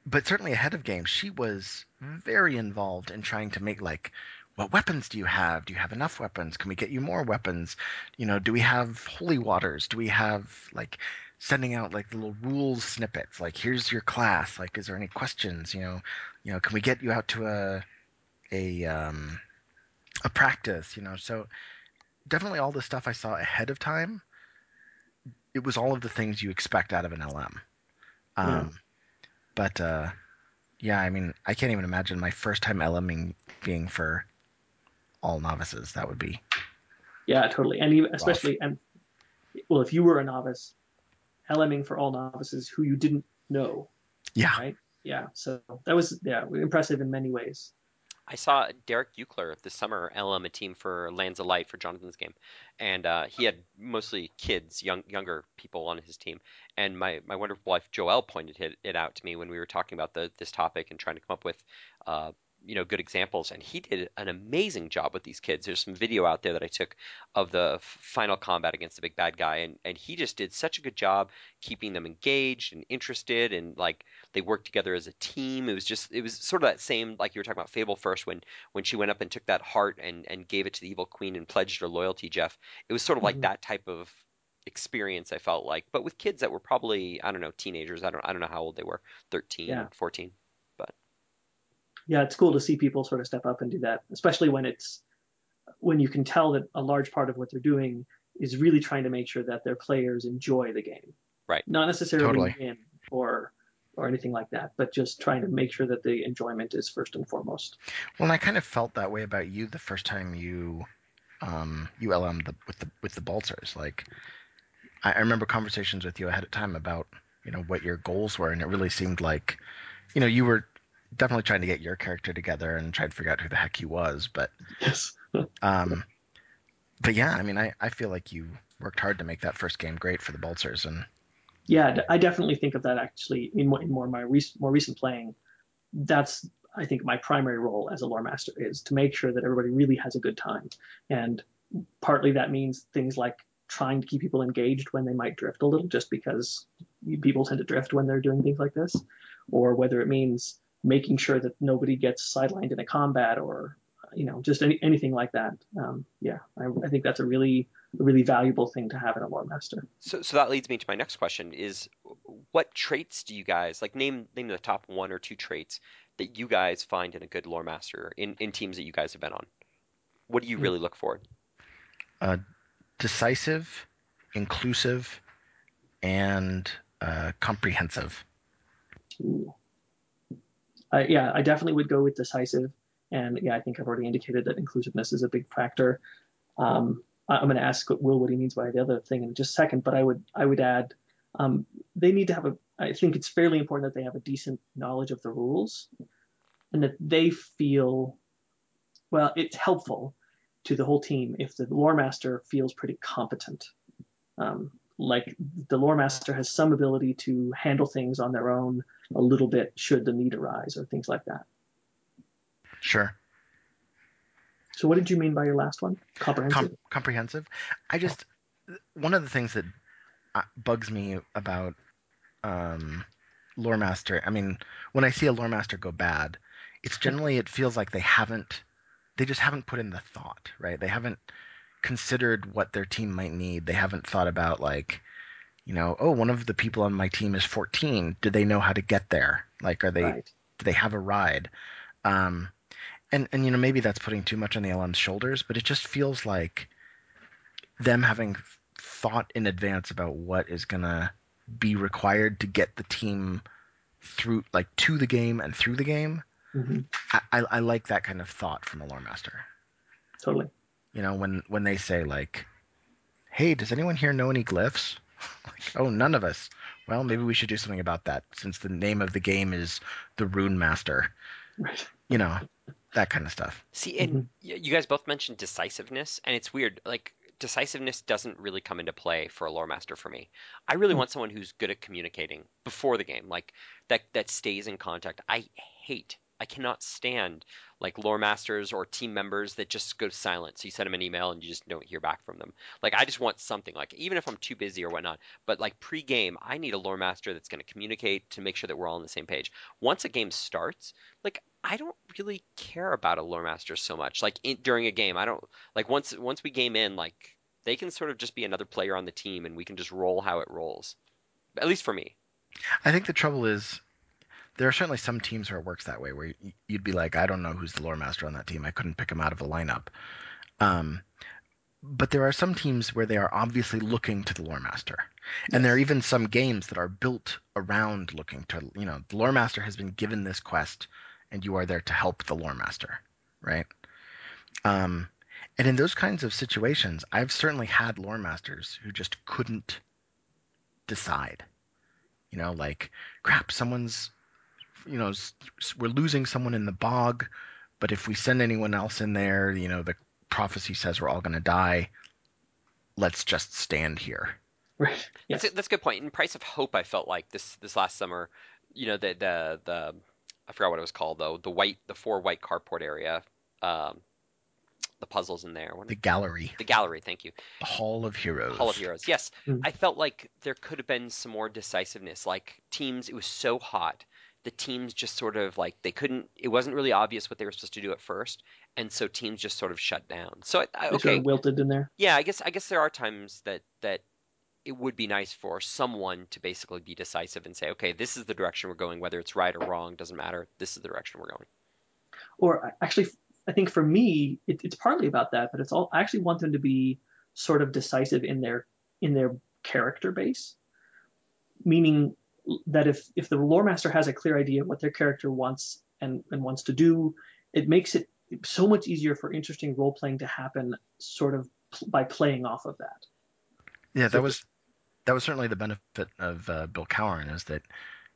But certainly ahead of game, she was very involved in trying to make, like, what weapons do you have? Do you have enough weapons? Can we get you more weapons? You know, do we have holy waters? Do we have, like, sending out, like, little rules snippets? Like, here's your class. Like, is there any questions? You know, can we get you out to a practice? You know, so definitely all the stuff I saw ahead of time, it was all of the things you expect out of an LM. Yeah, I mean, I can't even imagine my first time LMing being for all novices. That would be totally, and even, especially well, if you were a novice, LMing for all novices who you didn't know. Yeah. Right. Yeah. So that was impressive in many ways. I saw Derek Euchler this summer LM a team for Lands of Light for Jonathan's game, and he had mostly kids, younger people on his team. And my wonderful wife Joelle pointed it out to me when we were talking about this topic and trying to come up with good examples. And he did an amazing job with these kids. There's some video out there that I took of the final combat against the big bad guy, and he just did such a good job keeping them engaged and interested, and like they worked together as a team. It was sort of that same, like you were talking about Fable First, when she went up and took that heart and gave it to the evil queen and pledged her loyalty, Jeff. It was sort of like that type of experience, I felt like, but with kids that were probably, I don't know, teenagers. I don't know how old they were, 13, 14. Yeah, it's cool to see people sort of step up and do that, especially when you can tell that a large part of what they're doing is really trying to make sure that their players enjoy the game. Right. Not necessarily win or anything like that, but just trying to make sure that the enjoyment is first and foremost. Well, and I kind of felt that way about you the first time you LM'd with the Baltzers. Like I remember conversations with you ahead of time about you know, what your goals were. And it really seemed like, you know, you were definitely trying to get your character together and trying to figure out who the heck he was. But yes. But yeah, I mean, I feel like you worked hard to make that first game great for the Baltzers. And yeah, I definitely think of that actually in more recent playing. That's, I think, my primary role as a lore master is to make sure that everybody really has a good time. And partly that means things like trying to keep people engaged when they might drift a little, just because people tend to drift when they're doing things like this, or whether it means making sure that nobody gets sidelined in a combat, or, you know, just anything like that. I think that's a really valuable thing to have in a lore master. So that leads me to my next question is, what traits do you guys, like, name the top one or two traits that you guys find in a good lore master in teams that you guys have been on? What do you really look for? Decisive, inclusive, and comprehensive. Ooh. I definitely would go with decisive. And yeah, I think I've already indicated that inclusiveness is a big factor. I'm going to ask Will what he means by the other thing in just a second, but I would add they need to have I think it's fairly important that they have a decent knowledge of the rules, and that they feel, well, it's helpful to the whole team if the lore master feels pretty competent. Like the lore master has some ability to handle things on their own a little bit should the need arise or things like that. Sure. So what did you mean by your last one? Comprehensive? Comprehensive. One of the things that bugs me about lore master, I mean, when I see a lore master go bad, it's generally, it feels like they just haven't put in the thought, right? They haven't considered what their team might need. They haven't thought about, like, you know, oh, one of the people on my team is 14. Do they know how to get there? Like, do they have a ride? And you know, maybe that's putting too much on the LM's shoulders, but it just feels like them having thought in advance about what is going to be required to get the team through, like, to the game and through the game. Mm-hmm. I like that kind of thought from a lore master. Totally. You know, when they say, like, hey, does anyone here know any glyphs? Like, oh, none of us. Well, maybe we should do something about that, since the name of the game is The Rune Master. Right. You know, that kind of stuff. See, and you guys both mentioned decisiveness, and it's weird. Like, decisiveness doesn't really come into play for a lore master for me. I really want someone who's good at communicating before the game, like that stays in contact. I cannot stand, like, lore masters or team members that just go silent. So you send them an email and you just don't hear back from them. Like, I just want something, like, even if I'm too busy or whatnot, but, like, pre-game, I need a lore master that's going to communicate to make sure that we're all on the same page. Once a game starts, like, I don't really care about a lore master so much. Like, during a game, I don't, like, once we game in, like, they can sort of just be another player on the team and we can just roll how it rolls. At least for me. I think the trouble is, there are certainly some teams where it works that way, where you'd be like, I don't know who's the lore master on that team. I couldn't pick him out of a lineup. But there are some teams where they are obviously looking to the lore master. Yes. And there are even some games that are built around looking to, you know, the lore master has been given this quest and you are there to help the lore master, right? And in those kinds of situations, I've certainly had lore masters who just couldn't decide. You know, like, crap, someone's, you know, we're losing someone in the bog, but if we send anyone else in there, you know, the prophecy says we're all going to die. Let's just stand here. Right. Yes. That's a good point. In Price of Hope, I felt like this last summer, you know, the I forgot what it was called though. The four white carport area, the puzzles in there. The gallery. The gallery, thank you. The Hall of Heroes. Hall of Heroes, yes. Mm-hmm. I felt like there could have been some more decisiveness. Like, teams, it was so hot. The teams just sort of, like, they couldn't, it wasn't really obvious what they were supposed to do at first. And so teams just sort of shut down. So okay. Sort of wilted in there. Yeah, I guess there are times that it would be nice for someone to basically be decisive and say, okay, this is the direction we're going, whether it's right or wrong, doesn't matter. This is the direction we're going. Or actually, I think for me, it's partly about that, but it's all, I actually want them to be sort of decisive in their character base. Meaning that if the lore master has a clear idea of what their character wants and wants to do, it makes it so much easier for interesting role playing to happen sort of by playing off of that. Yeah, so that was that was certainly the benefit of Bill Cowern, is that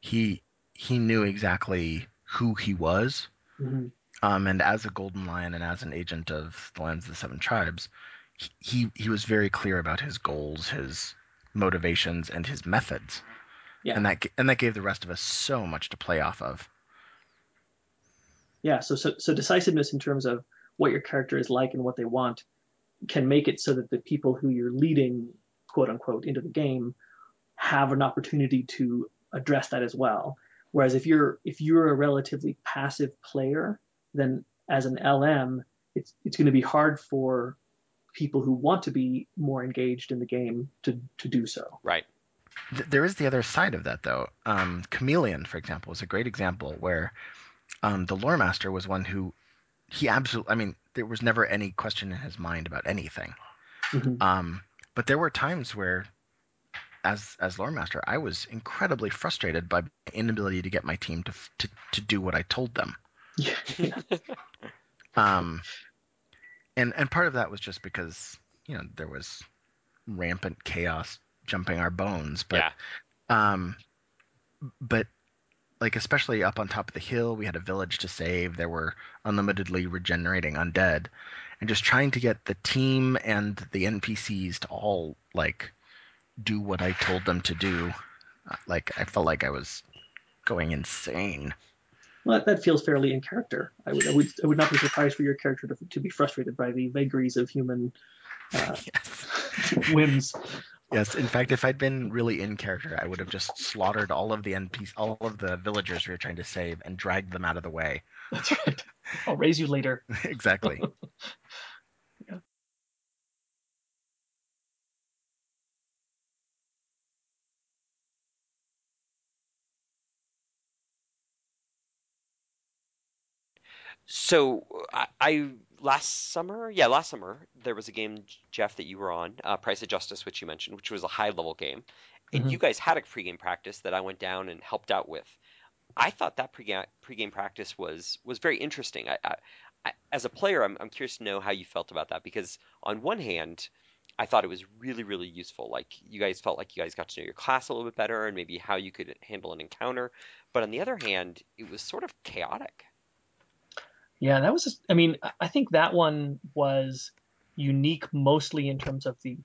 he knew exactly who he was. Mm-hmm. And as a Golden Lion and as an agent of the Lands of the Seven Tribes, he was very clear about his goals, his motivations, and his methods. Yeah. And that gave the rest of us so much to play off of. Yeah, so decisiveness in terms of what your character is like and what they want can make it so that the people who you're leading, quote unquote, into the game have an opportunity to address that as well. Whereas if you're a relatively passive player, then as an LM, it's going to be hard for people who want to be more engaged in the game to do so. Right. There is the other side of that, though. Chameleon, for example, was a great example where the lore master was one who he absolutely, I mean, there was never any question in his mind about anything. Mm-hmm. But there were times where, as lore master, I was incredibly frustrated by my inability to get my team to do what I told them. Yeah. And part of that was just because, you know, there was rampant chaos jumping our bones, but yeah. But like, especially up on top of the hill, we had a village to save. There were unlimitedly regenerating undead, and just trying to get the team and the NPCs to all like do what I told them to do. Like, I felt like I was going insane. Well, that feels fairly in character. I would not be surprised for your character to be frustrated by the vagaries of human yes. whims. Yes, in fact, if I'd been really in character, I would have just slaughtered all of the NPCs, all of the villagers we were trying to save, and dragged them out of the way. That's right. I'll raise you later. Exactly. Yeah. So last summer, there was a game, Jeff, that you were on, Price of Justice, which you mentioned, which was a high-level game. And mm-hmm. you guys had a pregame practice that I went down and helped out with. I thought that pregame practice was very interesting. I as a player, I'm curious to know how you felt about that, because on one hand, I thought it was really, really useful. Like, you guys felt like you guys got to know your class a little bit better and maybe how you could handle an encounter. But on the other hand, it was sort of chaotic. Yeah, that was, I mean, I think that one was unique mostly in terms of the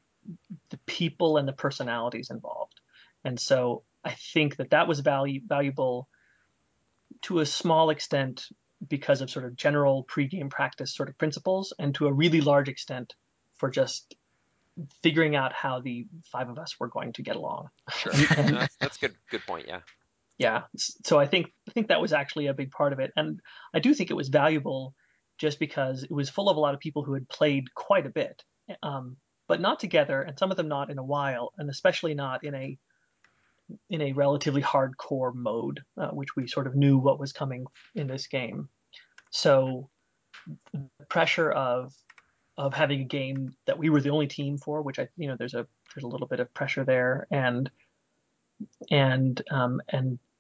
people and the personalities involved. And so I think that was valuable to a small extent because of sort of general pregame practice sort of principles, and to a really large extent for just figuring out how the five of us were going to get along. Sure. That's good point, yeah. Yeah, so I think that was actually a big part of it. And I do think it was valuable just because it was full of a lot of people who had played quite a bit, but not together, and some of them not in a while, and especially not in a relatively hardcore mode, which we sort of knew what was coming in this game. So the pressure of having a game that we were the only team for, which I, you know, there's a little bit of pressure there, and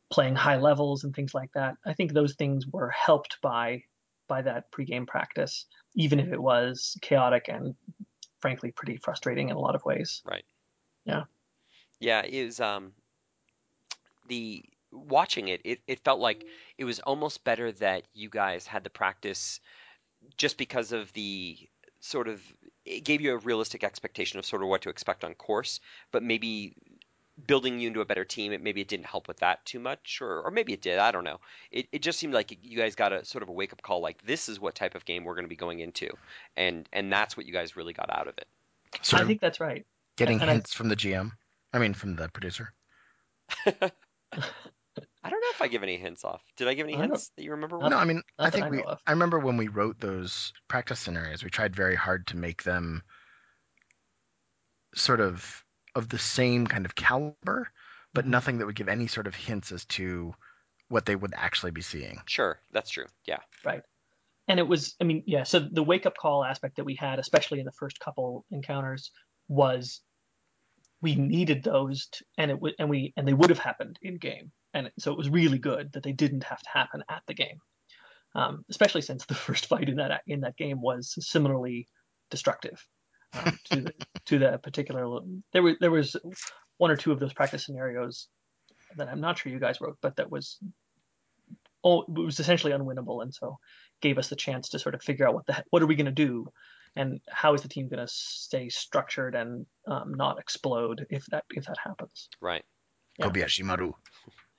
playing high levels and things like that. I think those things were helped by that pregame practice, even if it was chaotic and frankly pretty frustrating in a lot of ways. Right. Yeah. Yeah, it was watching it felt like it was almost better that you guys had the practice, just because of the sort of, it gave you a realistic expectation of sort of what to expect on course, but maybe building you into a better team, it didn't help with that too much, or maybe it did, I don't know. It just seemed like you guys got a sort of a wake-up call, like, this is what type of game we're going to be going into, and that's what you guys really got out of it. So I think that's right. Getting hints from the GM. I mean, from the producer. I don't know if I give any hints off. Did I give any hints that you remember? No, I mean, I think I remember when we wrote those practice scenarios, we tried very hard to make them sort of the same kind of caliber, but mm-hmm. nothing that would give any sort of hints as to what they would actually be seeing. Sure, that's true. Yeah. Right. And it was, I mean, yeah, so the wake-up call aspect that we had, especially in the first couple encounters, was we needed those and they would have happened in game. And so it was really good that they didn't have to happen at the game. Especially since the first fight in that game was similarly destructive. To that particular, there was one or two of those practice scenarios that I'm not sure you guys wrote, but that was it was essentially unwinnable, and so gave us the chance to sort of figure out what are we going to do, and how is the team going to stay structured and not explode if that happens. Right. Yeah. Kobayashimaru.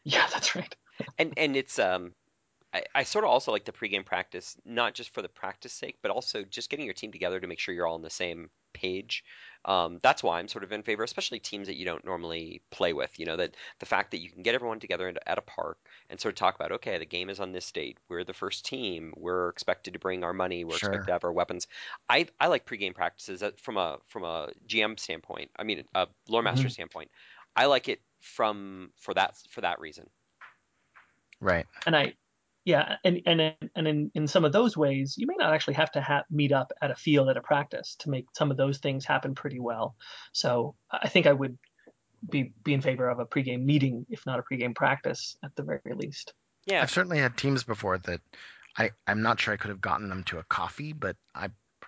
Yeah, that's right. and it's I sort of also like the pregame practice, not just for the practice sake, but also just getting your team together to make sure you're all on the same page. That's why I'm sort of in favor, especially teams that you don't normally play with, you know, that the fact that you can get everyone together at a park and sort of talk about, okay, the game is on this date. We're the first team. We're expected to bring our money. We're sure. expected to have our weapons. I like pregame practices from a GM standpoint. I mean, a lore master mm-hmm. standpoint. I like it for that reason. Right. And in some of those ways, you may not actually have to meet up at a field at a practice to make some of those things happen pretty well. So I think I would be in favor of a pregame meeting, if not a pregame practice, at the very least. Yeah, I've certainly had teams before that I'm not sure I could have gotten them to a coffee, but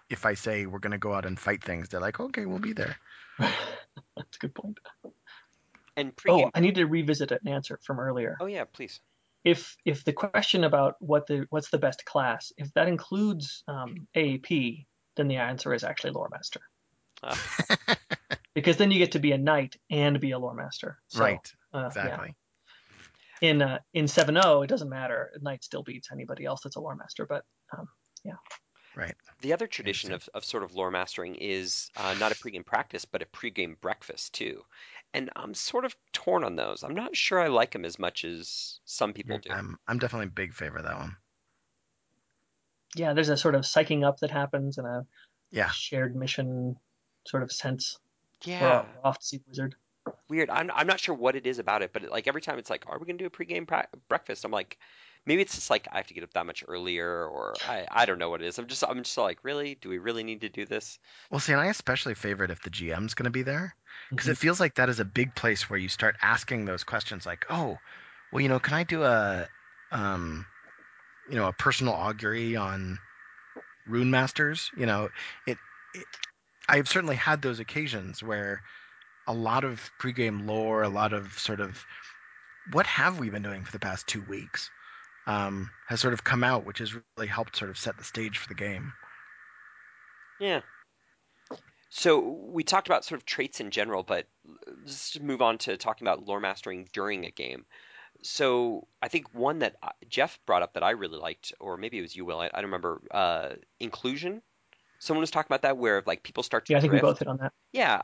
if I say we're going to go out and fight things, they're like, okay, we'll be there. That's a good point. And pregame. Oh, I need to revisit an answer from earlier. Oh yeah, please. If the question about what's the best class, if that includes AAP, then the answer is actually lore master, because then you get to be a knight and be a lore master. So, right. Exactly. Yeah. In 7.0, it doesn't matter. A knight still beats anybody else that's a lore master. But yeah. Right. The other tradition of sort of lore mastering is not a pregame practice, but a pregame breakfast too. And I'm sort of torn on those. I'm not sure I like them as much as some people do. I'm definitely a big favor of that one. Yeah, there's a sort of psyching up that happens and a shared mission sort of sense. Yeah. We're off to see the wizard. Weird. I'm not sure what it is about it, but like every time it's like, are we going to do a pregame breakfast? I'm like, maybe it's just like I have to get up that much earlier, or I don't know what it is. I'm just like, really? Do we really need to do this? Well, see, and I especially favor it if the GM's going to be there, because mm-hmm. it feels like that is a big place where you start asking those questions like, oh, well, you know, can I do a personal augury on Rune Masters? You know, I've certainly had those occasions where a lot of pregame lore, a lot of sort of what have we been doing for the past 2 weeks has sort of come out, which has really helped sort of set the stage for the game. Yeah. So we talked about sort of traits in general, but let's just move on to talking about lore mastering during a game. So I think one that Jeff brought up that I really liked, or maybe it was you, Will, I don't remember, inclusion. Someone was talking about that where like people start to drift. I think we both hit on that. Yeah,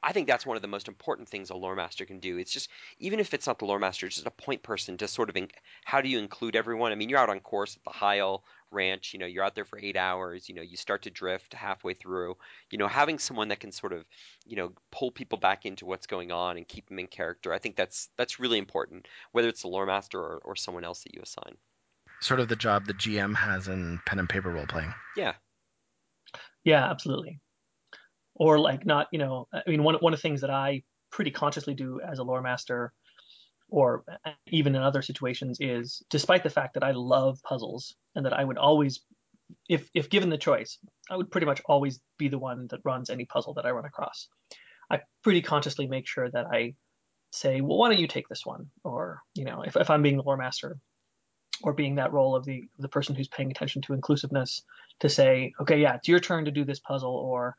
I think that's one of the most important things a lore master can do. It's just, even if it's not the lore master, it's just a point person to sort of, how do you include everyone? I mean, you're out on course at the Heil Ranch, you know, you're out there for 8 hours, you know, you start to drift halfway through, you know, having someone that can sort of, you know, pull people back into what's going on and keep them in character. I think that's really important, whether it's the lore master or someone else that you assign. Sort of the job the GM has in pen and paper role playing. Yeah. Yeah, absolutely. Or like not, you know, I mean, one of the things that I pretty consciously do as a lore master, or even in other situations, is despite the fact that I love puzzles and that I would always, if given the choice, I would pretty much always be the one that runs any puzzle that I run across. I pretty consciously make sure that I say, well, why don't you take this one? Or, you know, if I'm being the lore master, or being that role of the person who's paying attention to inclusiveness, to say, okay, yeah, it's your turn to do this puzzle, or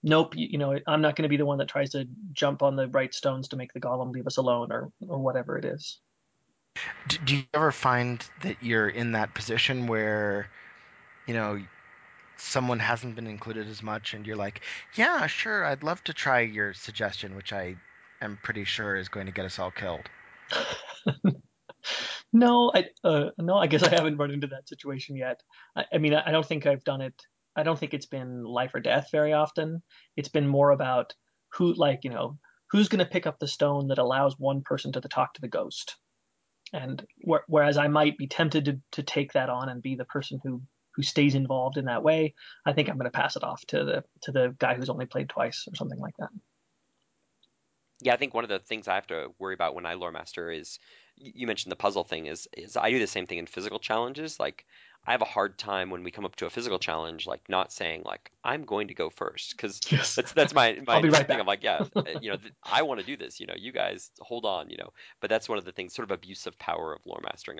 nope, you know, I'm not going to be the one that tries to jump on the right stones to make the golem leave us alone, or whatever it is. Do you ever find that you're in that position where, you know, someone hasn't been included as much and you're like, yeah, sure, I'd love to try your suggestion, which I am pretty sure is going to get us all killed? No, I guess I haven't run into that situation yet. I mean, I don't think I've done it. I don't think it's been life or death very often. It's been more about who, like, you know, who's going to pick up the stone that allows one person to talk to the ghost. And whereas I might be tempted to take that on and be the person who stays involved in that way, I think I'm going to pass it off to the guy who's only played twice or something like that. Yeah, I think one of the things I have to worry about when I lore master is, you mentioned the puzzle thing, is I do the same thing in physical challenges. Like, I have a hard time when we come up to a physical challenge, like not saying like, I'm going to go first. Cause yes. that's my thing. Back. I'm like, yeah, I want to do this, you guys hold on, but that's one of the things, sort of abusive power of lore mastering.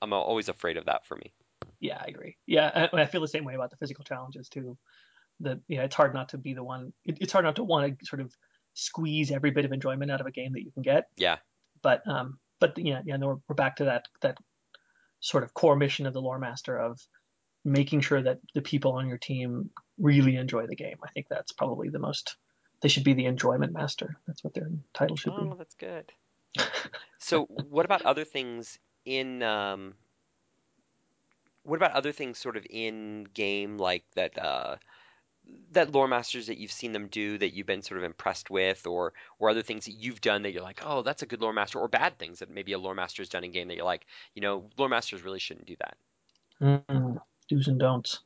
I'm always afraid of that for me. Yeah, I agree. Yeah. I feel the same way about the physical challenges too. It's hard not to be the one, it's hard not to want to sort of squeeze every bit of enjoyment out of a game that you can get. Yeah. But we're back to that sort of core mission of the lore master of making sure that the people on your team really enjoy the game. I think that's probably the most, they should be the enjoyment master. That's what their title should be. Oh, that's good. So what about other things sort of in game, like that lore masters that you've seen them do that you've been sort of impressed with, or other things that you've done that you're like, oh, that's a good lore master, or bad things that maybe a lore master's done in game that you're like, lore masters really shouldn't do that. Do's and don'ts.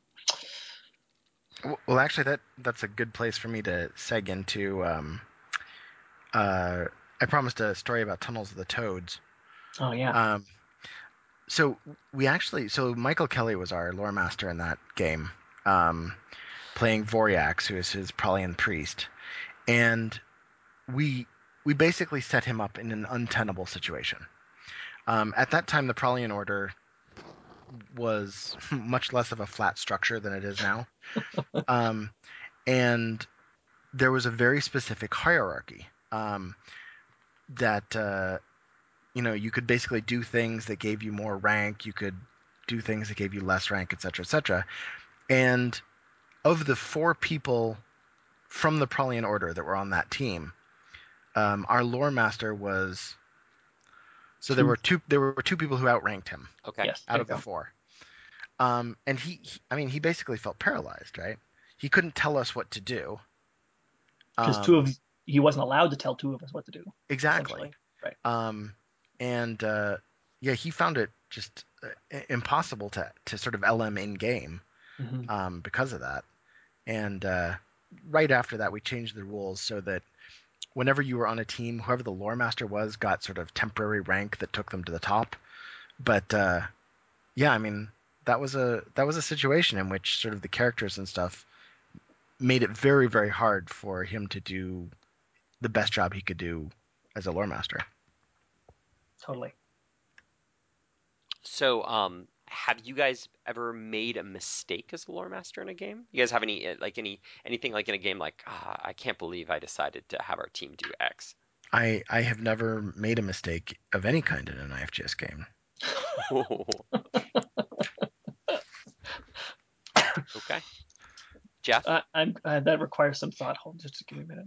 Well, actually that's a good place for me to seg into, I promised a story about Tunnels of the Toads. Oh yeah. So Michael Kelly was our lore master in that game. Playing Voriax, who is his Prahlyan priest, and we basically set him up in an untenable situation. At that time, the Prahlyan Order was much less of a flat structure than it is now, and there was a very specific hierarchy that you could basically do things that gave you more rank, you could do things that gave you less rank, etc., etc., and of the four people from the Prahlyan Order that were on that team, our lore master was. So there were two. There were two people who outranked him. Okay. Yes, out of the four, and he basically felt paralyzed. Right. He couldn't tell us what to do. Because he wasn't allowed to tell two of us what to do. Exactly. Right. He found it just impossible to sort of LM in game. Mm-hmm. Because of that. And right after that, we changed the rules so that whenever you were on a team, whoever the lore master was got sort of temporary rank that took them to the top. But that was a situation in which sort of the characters and stuff made it very, very hard for him to do the best job he could do as a lore master. Totally. So, have you guys ever made a mistake as a lore master in a game? You guys have anything like in a game like, I can't believe I decided to have our team do X? I have never made a mistake of any kind in an IFGS game. Oh. Okay. Jeff? That requires some thought. Hold on, just give me a minute.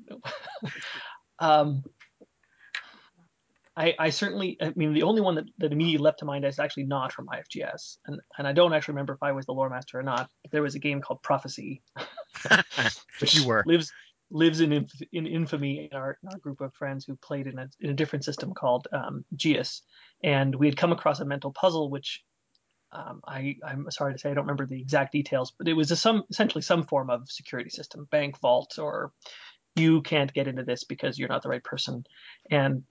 No. I mean, the only one that immediately leapt to mind is actually not from IFGS. And I don't actually remember if I was the lore master or not. There was a game called Prophecy, which you were. lives in infamy in our group of friends who played in a different system called GS. And we had come across a mental puzzle, which I'm sorry to say I don't remember the exact details, but it was essentially some form of security system, bank vault, or you can't get into this because you're not the right person. And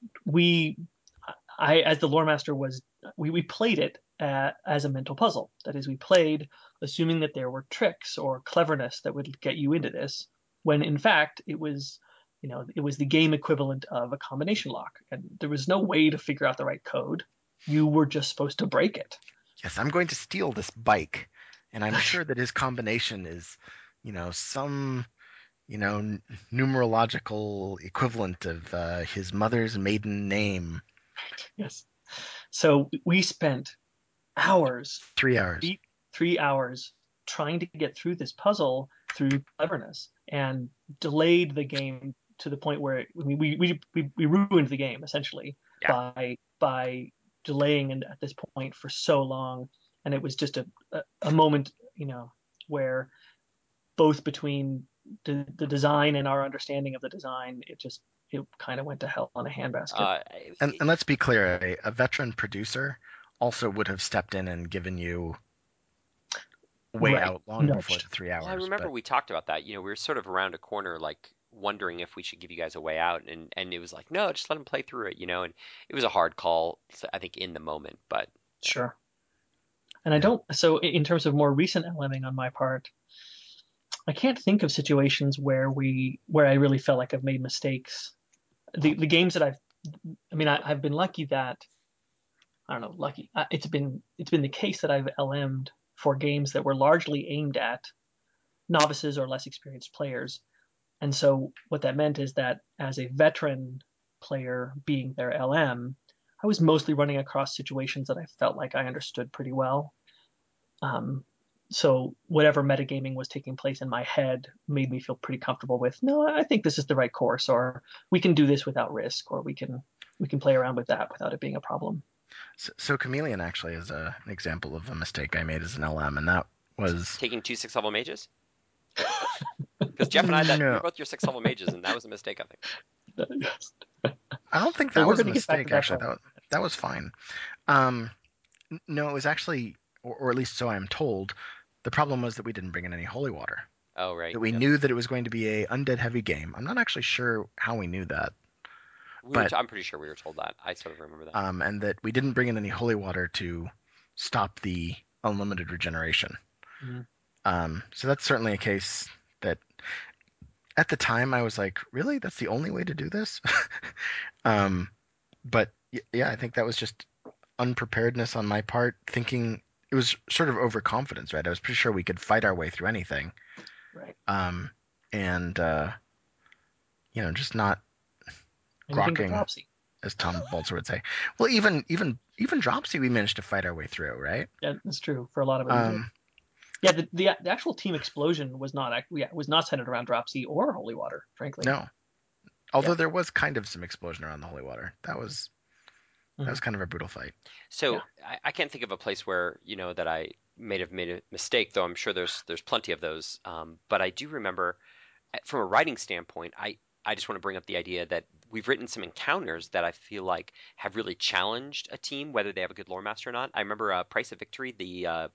as the lore master was, we played it as a mental puzzle. That is, we played assuming that there were tricks or cleverness that would get you into this, when in fact it was the game equivalent of a combination lock. And there was no way to figure out the right code. You were just supposed to break it. Yes, I'm going to steal this bike. And I'm sure that his combination is, some... numerological equivalent of his mother's maiden name. Yes. So we spent 3 hours trying to get through this puzzle through cleverness, and delayed the game to the point where we ruined the game essentially. Yeah. by delaying at this point for so long. And it was just a moment, where both between the design and our understanding of the design, it kind of went to hell on a handbasket. And let's be clear, a veteran producer also would have stepped in and given you way out long before the 3 hours. I remember we talked about that. We were sort of around a corner, like wondering if we should give you guys a way out, and it was like, no, just let them play through it, you know. And it was a hard call, I think, in the moment, but sure. And I don't, so in terms of more recent LMing on my part, I can't think of situations where I really felt like I've made mistakes. The games that I've been lucky that, I don't know, lucky. It's been the case that I've LM'd for games that were largely aimed at novices or less experienced players. And so what that meant is that as a veteran player being their LM, I was mostly running across situations that I felt like I understood pretty well. So whatever metagaming was taking place in my head made me feel pretty comfortable with, no, I think this is the right course, or we can do this without risk, or we can play around with that without it being a problem. So Chameleon actually is an example of a mistake I made as an LM, and that was... Taking 2 6-level mages? Because Jeff and I, we both your 6-level mages, and that was a mistake, I think. I don't think that was a mistake, actually. That was fine. No, it was actually, or at least so I'm told, the problem was that we didn't bring in any holy water. Oh, right. That we knew that it was going to be a undead-heavy game. I'm not actually sure how we knew that. I'm pretty sure we were told that. I sort of remember that. And that we didn't bring in any holy water to stop the unlimited regeneration. Mm-hmm. So that's certainly a case that... At the time, I was like, really? That's the only way to do this? But yeah, I think that was just unpreparedness on my part, thinking it was sort of overconfidence, right? I was pretty sure we could fight our way through anything. Right. Just not grokking, as Tom Balzer would say. Well, even Dropsy, we managed to fight our way through, right? Yeah, that's true for a lot of it. Yeah, the actual team explosion was not centered around Dropsy or holy water, frankly. No, although there was kind of some explosion around the holy water. That was kind of a brutal fight. So yeah. I can't think of a place where that I may have made a mistake, though I'm sure there's plenty of those. But I do remember, from a writing standpoint, I just want to bring up the idea that we've written some encounters that I feel like have really challenged a team, whether they have a good lore master or not. I remember Price of Victory, the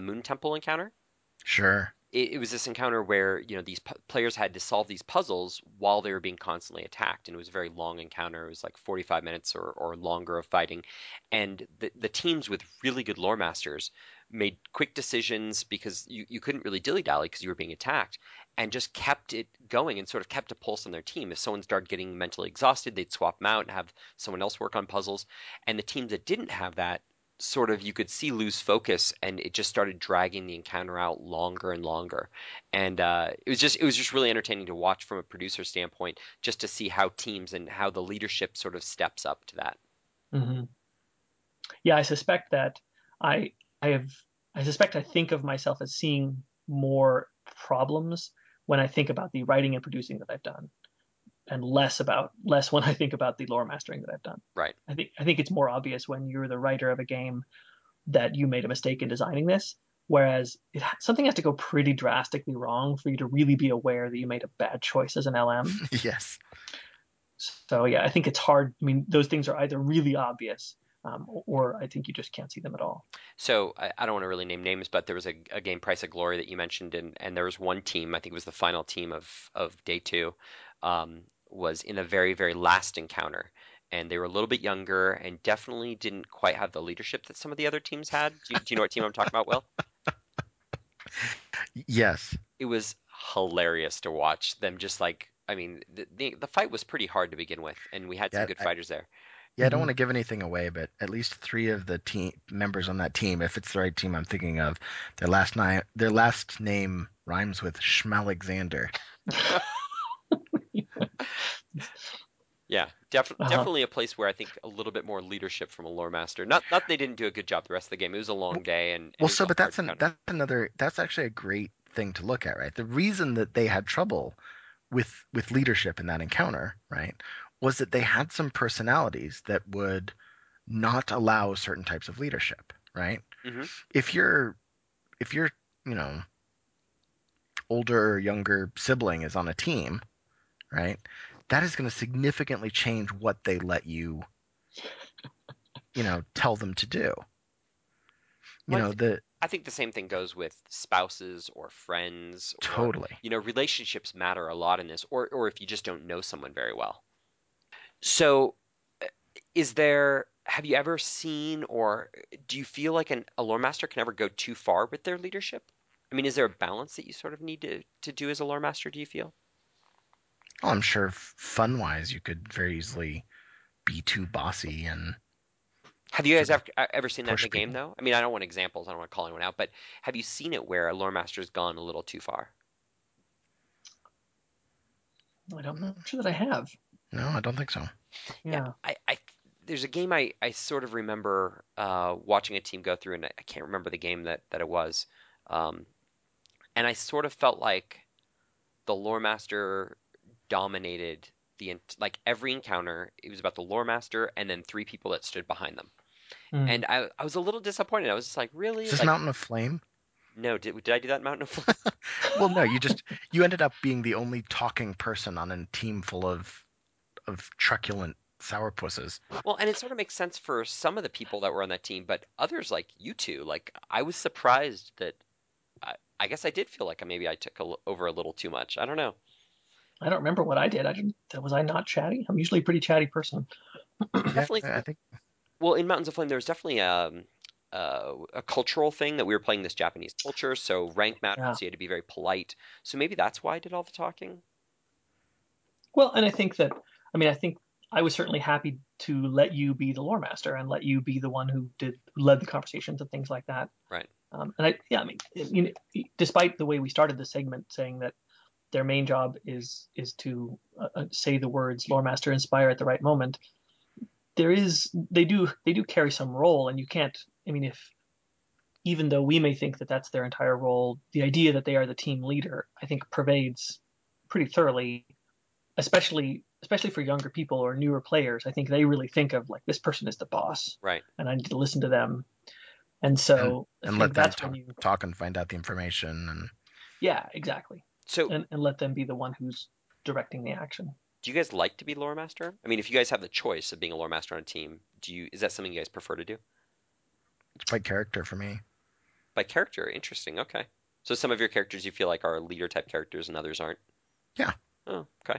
Moon Temple encounter. Sure. It was this encounter where, these players had to solve these puzzles while they were being constantly attacked. And it was a very long encounter. It was like 45 minutes or longer of fighting. And the teams with really good lore masters made quick decisions because you couldn't really dilly-dally because you were being attacked, and just kept it going and sort of kept a pulse on their team. If someone started getting mentally exhausted, they'd swap them out and have someone else work on puzzles. And the teams that didn't have that, sort of, you could see lose focus, and it just started dragging the encounter out longer and longer. And it was just really entertaining to watch from a producer standpoint, just to see how teams and how the leadership sort of steps up to that. Mm-hmm. Yeah, I suspect that I think of myself as seeing more problems when I think about the writing and producing that I've done, and less when I think about the lore mastering that I've done. Right. I think it's more obvious when you're the writer of a game that you made a mistake in designing this, whereas something has to go pretty drastically wrong for you to really be aware that you made a bad choice as an LM. Yes. So yeah, I think it's hard. I mean, those things are either really obvious, or I think you just can't see them at all. So I don't want to really name names, but there was a game, Price of Glory, that you mentioned, and there was one team, I think it was the final team of day 2, was in the very, very last encounter. And they were a little bit younger and definitely didn't quite have the leadership that some of the other teams had. Do you know what team I'm talking about, Will? Yes. It was hilarious to watch them just the fight was pretty hard to begin with, and we had some good fighters there. Yeah, I don't want to give anything away, but at least 3 of the team members on that team, if it's the right team I'm thinking of, their last name rhymes with Schmalexander. Yeah, definitely a place where I think a little bit more leadership from a lore master. Not they didn't do a good job the rest of the game. It was a long day, and well, so but that's actually a great thing to look at, right? The reason that they had trouble with leadership in that encounter, right, was that they had some personalities that would not allow certain types of leadership, right? Mm-hmm. If your older or younger sibling is on a team, right, that is going to significantly change what they let you, tell them to do. You know, the I think the same thing goes with spouses or friends. Or, totally. You know, relationships matter a lot in this, or if you just don't know someone very well. So is there, have you ever seen, or do you feel like a lore master can ever go too far with their leadership? I mean, is there a balance that you sort of need to do as a lore master, do you feel? Well, I'm sure fun-wise you could very easily be too bossy and... Have you guys ever seen that in the game, though? I mean, I don't want examples. I don't want to call anyone out. But have you seen it where a lore master's gone a little too far? I don't know. I'm sure that I have. No, I don't think so. Yeah. There's a game I sort of remember watching a team go through, and I can't remember the game that it was. And I sort of felt like the lore master dominated like every encounter. It was about the lore master and then three people that stood behind them. And I was a little disappointed. I was just like, really? Is this like, Mountain of Flame? No, did I do that in Mountain of Flame? Well, no, you ended up being the only talking person on a team full of truculent sourpusses. Well, and it sort of makes sense for some of the people that were on that team, but others like you two, like I was surprised that I guess I did feel like maybe I took over a little too much. I don't know. I don't remember what I did. Was I not chatty? I'm usually a pretty chatty person. Definitely. I think. Well, in Mountains of Flame, there was definitely a cultural thing that we were playing this Japanese culture, so rank mattered, so you had to be very polite. So maybe that's why I did all the talking. Well, and I think I was certainly happy to let you be the lore master and let you be the one who led the conversations and things like that. Right. Despite the way we started the segment saying that their main job is to say the words "lore master inspire" at the right moment. They do carry some role, and you can't. I mean, even though we may think that that's their entire role, the idea that they are the team leader, I think, pervades pretty thoroughly, especially for younger people or newer players. I think they really think of like this person is the boss, right? And I need to listen to them, and so and let them talk and find out the information. And yeah, exactly. So, and let them be the one who's directing the action. Do you guys like to be lore master? I mean, if you guys have the choice of being a lore master on a team, is that something you guys prefer to do? It's by character for me. By character? Interesting. Okay. So some of your characters you feel like are leader type characters and others aren't? Yeah. Oh, okay.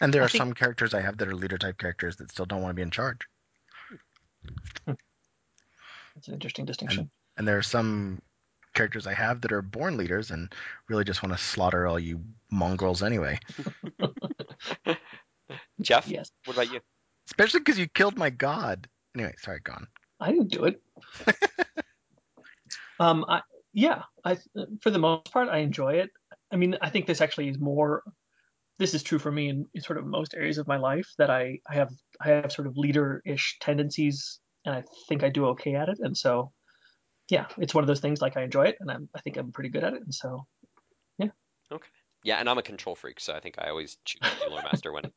And there are some characters I have that are leader type characters that still don't want to be in charge. That's an interesting distinction. And there are some characters I have that are born leaders and really just want to slaughter all you mongrels anyway. Jeff? Yes. What about you? Especially because you killed my god. Anyway, sorry, go on. I didn't do it. I for the most part I enjoy it. I mean, I think this is true for me in sort of most areas of my life that I have sort of leader-ish tendencies, and I think I do okay at it, and so yeah, it's one of those things like I enjoy it, and I think I'm pretty good at it, and so, yeah. Okay. Yeah, and I'm a control freak, so I think I always choose to be lore master when,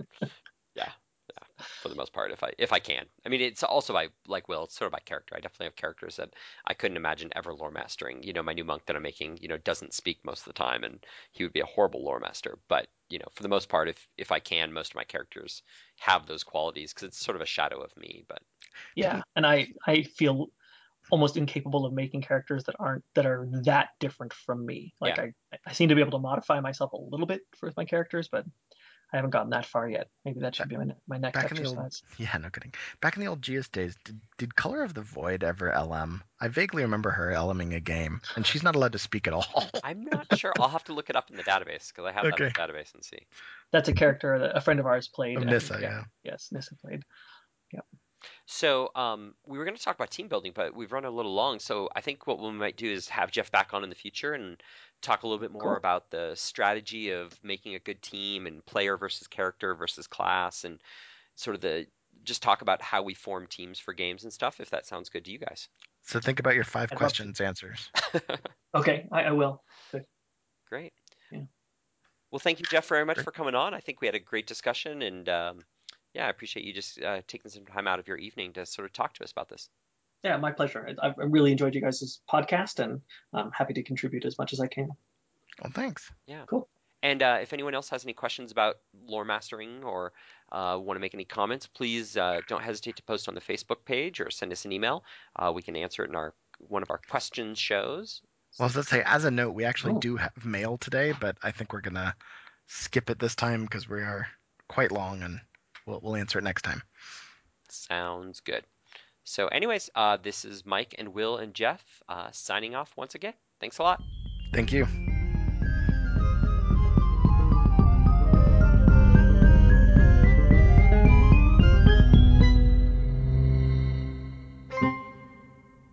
for the most part, if I can. I mean, it's also by, like Will, it's sort of by character. I definitely have characters that I couldn't imagine ever lore mastering. You know, my new monk that I'm making, you know, doesn't speak most of the time, and he would be a horrible lore master. But, you know, for the most part, if I can, most of my characters have those qualities, because it's sort of a shadow of me, but. Yeah, and I feel almost incapable of making characters that are that different from me. Like I seem to be able to modify myself a little bit with my characters, but I haven't gotten that far yet. Maybe that should be my next exercise. No kidding. Back in the old GS days, did Color of the Void ever LM? I vaguely remember her LMing a game, and she's not allowed to speak at all. I'm not sure. I'll have to look it up in the database, because I have that in the database and see. That's a character that a friend of ours played. Nissa, yeah. Yes, Nissa played. Yep. So we were going to talk about team building, but we've run a little long. So I think what we might do is have Jeff back on in the future and talk a little bit more about the strategy of making a good team and player versus character versus class, and sort of just talk about how we form teams for games and stuff, if that sounds good to you guys. So think about your five questions answers. Okay, I will. Good. Great. Yeah. Well, thank you, Jeff, very much for coming on. I think we had a great discussion, and I appreciate you just taking some time out of your evening to sort of talk to us about this. Yeah, my pleasure. I've really enjoyed you guys' podcast, and I'm happy to contribute as much as I can. Well, thanks. Yeah. Cool. And if anyone else has any questions about lore mastering or want to make any comments, please don't hesitate to post on the Facebook page or send us an email. We can answer it in our one of our question shows. Well, as I say, as a note, we actually do have mail today, but I think we're going to skip it this time because we are quite long, and we'll answer it next time. Sounds good. So anyways, this is Mike and Will and Jeff signing off once again. Thanks a lot. Thank you.